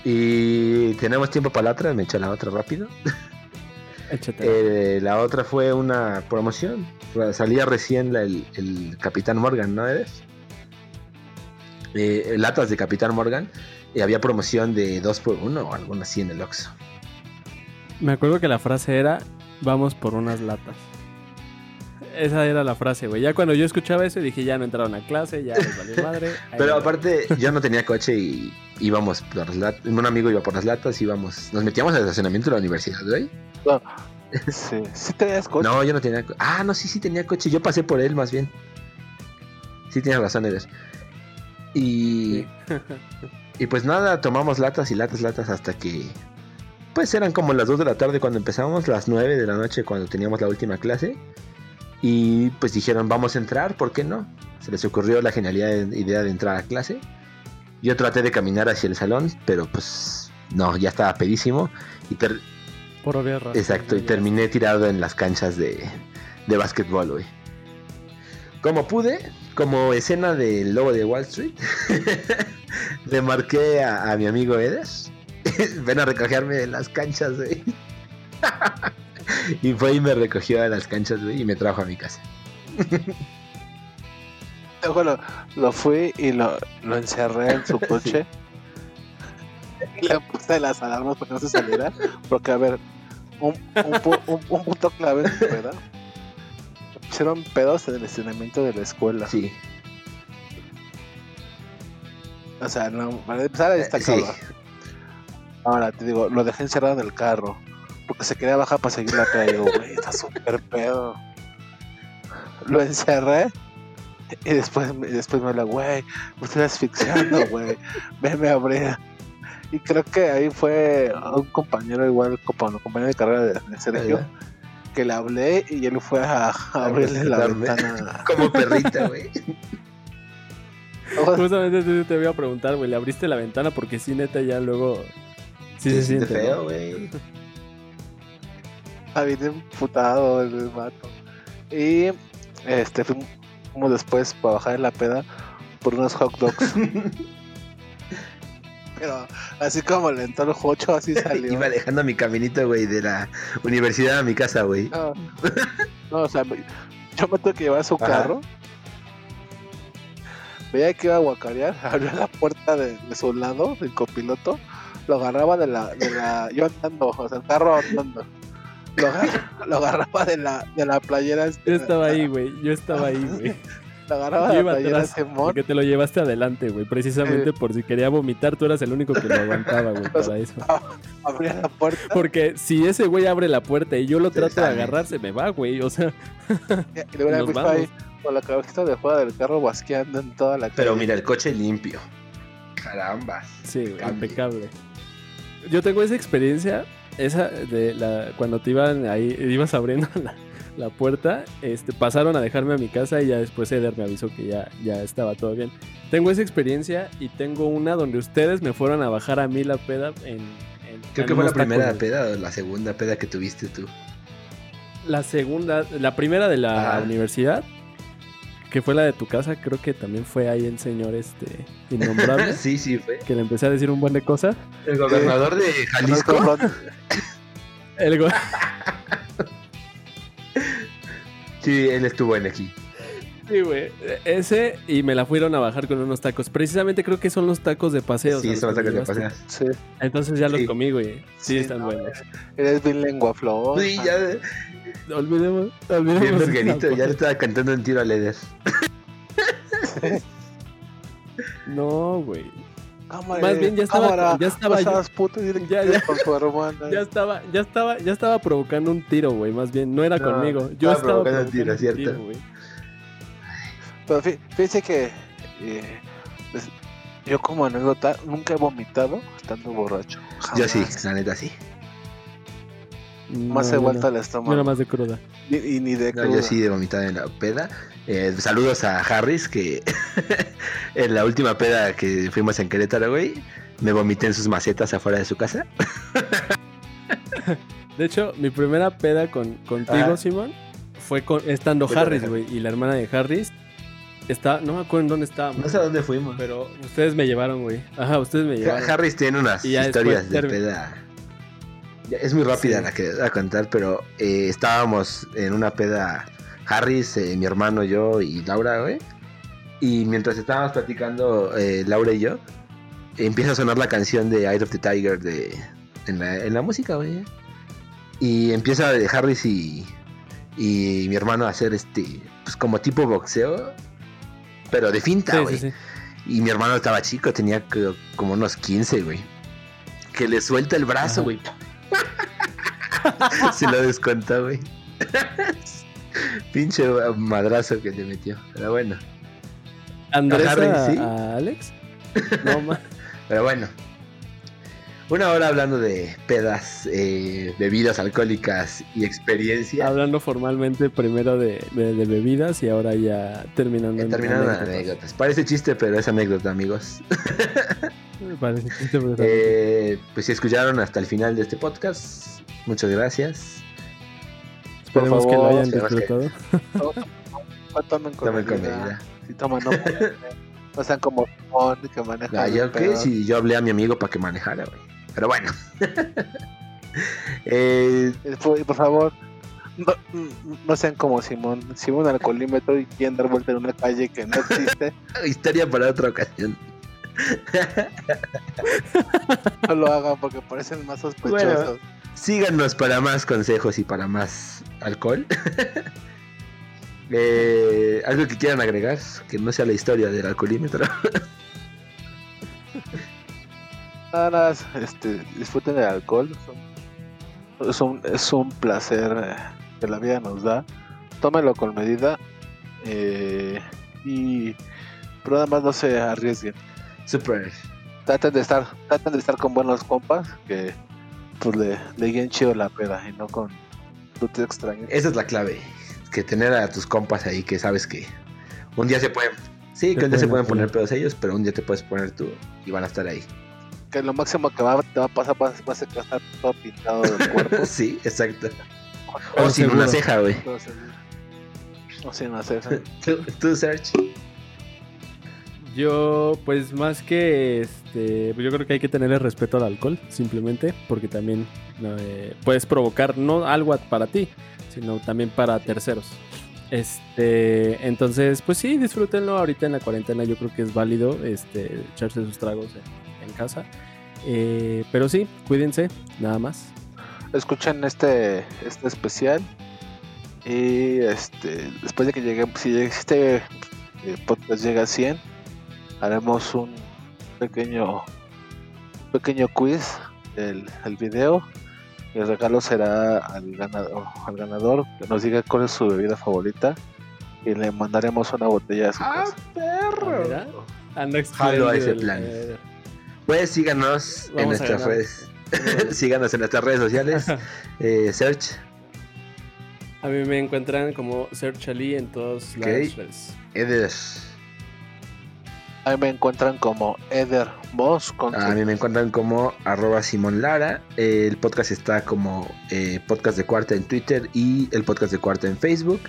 Y tenemos tiempo para la otra, me eché la otra rápido. La otra fue una promoción. Salía recién el Captain Morgan, ¿no eres? Latas de Captain Morgan y había promoción de 2x1 o algo así en el Oxxo. Me acuerdo que la frase era vamos por unas latas. Esa era la frase, güey. Ya cuando yo escuchaba eso dije ya no entraron a clase, ya les valió madre. Pero aparte yo no tenía coche y íbamos por las latas. Un amigo iba por las latas, nos metíamos al estacionamiento de la universidad, güey. No. Sí tenías coche. No, yo no tenía coche. No, sí tenía coche. Yo pasé por él más bien. Sí tienes razón, Eder. Y pues nada, tomamos latas hasta que pues eran como las 2 de la tarde cuando empezamos, las 9 de la noche cuando teníamos la última clase. Y pues dijeron, vamos a entrar, ¿por qué no? Se les ocurrió la genial idea de entrar a clase. Yo traté de caminar hacia el salón, pero pues no, ya estaba pedísimo. Y por obvias razones. Exacto, y terminé tirado en las canchas de básquetbol, güey. Como pude, como escena del Lobo de Wall Street, le marqué a mi amigo Eder. Ven a recogerme de las canchas, güey. Y fue y me recogió de las canchas, güey, y me trajo a mi casa. Bueno, lo fui y lo encerré en su coche. Sí. Le puse las alarmas para que no se saliera. Porque, a ver, un punto clave, ¿verdad? Hicieron pedos en el estacionamiento de la escuela. Sí. O sea, no, para empezar ahí está claro. Sí. Ahora te digo, lo dejé encerrado en el carro. Porque se quería bajar para seguir la calle, güey. Está súper pedo. Lo encerré. Y después me habla, güey, me estoy asfixiando, güey. Venme a abrir. Y creo que ahí fue un compañero, igual, compañero de carrera de Sergio, que le hablé y él fue a abrirle la ventana. Como perrita, güey. Justamente te voy a preguntar, güey, ¿le abriste la ventana? Porque sí, neta, ya luego. Sí, se siente feo, güey. Está bien emputado el vato. Y fuimos después para bajar en la peda por unos hot dogs. Pero así como le entró el jocho, así salió. Iba dejando mi caminito, güey, de la universidad a mi casa, güey. No, o sea, yo me tuve que llevar su carro. Veía que iba a guacarear, abrió la puerta de su lado, del copiloto. Lo agarraba de la yo andando, o sea, el carro andando. Lo agarraba de la playera. Yo estaba ahí, güey. Lo agarraba de la playera Simón. Porque te lo llevaste adelante, güey. Precisamente por si quería vomitar, tú eras el único que lo aguantaba, güey, para eso. Abría la puerta. Porque si ese güey abre la puerta y yo lo trato de agarrar, se me va, güey. O sea, y le hubiera visto ahí con la cabecita de fuera del carro basqueando en toda la calle. Pero mira, el coche limpio. Caramba. Sí, güey, impecable. Yo tengo esa experiencia. Esa de la cuando te iban ahí, ibas abriendo la puerta, pasaron a dejarme a mi casa y ya después Eder me avisó que ya estaba todo bien. Tengo esa experiencia y tengo una donde ustedes me fueron a bajar a mí la peda en creo que fue la primera peda o la segunda peda que tuviste tú. La segunda, la primera de la universidad, que fue la de tu casa, creo que también fue ahí el señor innombrable. Sí, fue. Que le empecé a decir un buen de cosas. El gobernador de Jalisco. Sí, él estuvo en aquí. Sí, güey. Ese, y me la fueron a bajar con unos tacos. Precisamente creo que son los tacos de paseo. Sí, son los tacos de paseo. Sí. Entonces ya los comí, güey. Sí, están buenos. Eres bien lenguaflor. Sí, ya. Olvidemos. Bien verguerito, ya le estaba cantando un tiro a Leder. No, güey. Más bien ya estaba provocando un tiro, güey. Más bien, no era conmigo. Yo estaba provocando un tiro, ¿cierto? Güey. Pero fíjense que yo, como anécdota, nunca he vomitado estando borracho. Jamás. Yo sí, la neta sí. Más de vuelta al estómago. No era más de cruda. Y ni de cruda. Yo sí de vomitar en la peda. Saludos a Harris, que en la última peda que fuimos en Querétaro, güey, me vomité en sus macetas afuera de su casa. De hecho, mi primera peda contigo, Simón, fue estando Harris, güey, y la hermana de Harris. No me acuerdo en dónde estábamos. No sé a dónde fuimos. Pero ustedes me llevaron, güey. Ajá, ustedes me llevaron. Harris tiene unas historias de peda. Es muy rápida la que voy a contar, pero estábamos en una peda Harris, mi hermano, yo y Laura, güey. Y mientras estábamos platicando, Laura y yo, empieza a sonar la canción de Eye of the Tiger en la música, güey. Y empieza Harris y mi hermano a hacer pues como tipo boxeo, pero de finta, güey. Sí. Y mi hermano estaba chico, tenía como unos 15, güey. Que le suelta el brazo, güey. Se lo descontó, güey. Pinche madrazo que te metió. Pero bueno. ¿Andrés a Alex? No, más. Pero bueno. Una hora hablando de pedas, bebidas alcohólicas y experiencia. Hablando formalmente primero de bebidas y ahora ya terminando en anécdotas. Parece chiste, pero es anécdota, amigos. Parece chiste, pero pues si escucharon hasta el final de este podcast, muchas gracias. Esperemos por favor, que lo hayan disfrutado. Tomen con medida. Si toman, no pasan como que manejan. Ah, ya, ¿qué? Si yo hablé a mi amigo para que manejara, güey. Pero bueno, por favor, no sean como Simón alcoholímetro y quieren dar vuelta en una calle que no existe. Historia para otra ocasión. No lo hagan porque parecen más sospechosos. Bueno, síganos para más consejos y para más alcohol. Algo que quieran agregar, que no sea la historia del alcoholímetro. Nada, disfruten el alcohol, es un placer que la vida nos da. Tómenlo con medida, y pero nada más no se arriesguen. Super. Traten de estar con buenos compas que pues le guíen chido la peda y no con no te extrañes. Esa es la clave, que tener a tus compas ahí que sabes que un día se pueden, sí, que un día se pueden poner pedos ellos, pero un día te puedes poner tú y van a estar ahí. Que lo máximo que te va a pasar va a ser que va a estar todo pintado del cuerpo. Sí, exacto. O sin una ceja, güey. O sin una ceja. ¿Tú, Serge? Yo, pues más que yo creo que hay que tenerle respeto al alcohol, simplemente, porque también puedes provocar no algo para ti, sino también para terceros. Entonces, pues sí, disfrútenlo ahorita en la cuarentena. Yo creo que es válido echarse sus tragos en casa, pero sí, cuídense, nada más. Escuchen este especial y después de que llegue, si este podcast llega a 100, haremos un pequeño quiz del video. El regalo será al ganador que nos diga cuál es su bebida favorita y le mandaremos una botella a su casa. Perro. Jalo a ese plan. Pues síganos en nuestras redes. Síganos en nuestras redes sociales. Search. A mí me encuentran como Search Ali en todas las redes. Eder. A mí me encuentran como Eder Moss. A mí me encuentran como @SimonLara. El podcast está como Podcast de Cuarta en Twitter y el Podcast de Cuarta en Facebook.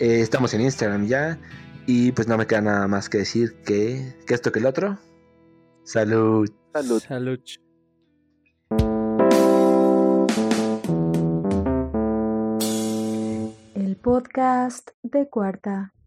Estamos en Instagram ya. Y pues no me queda nada más que decir que esto que el otro. Salud. Salud. Salud. El podcast de Cuarta.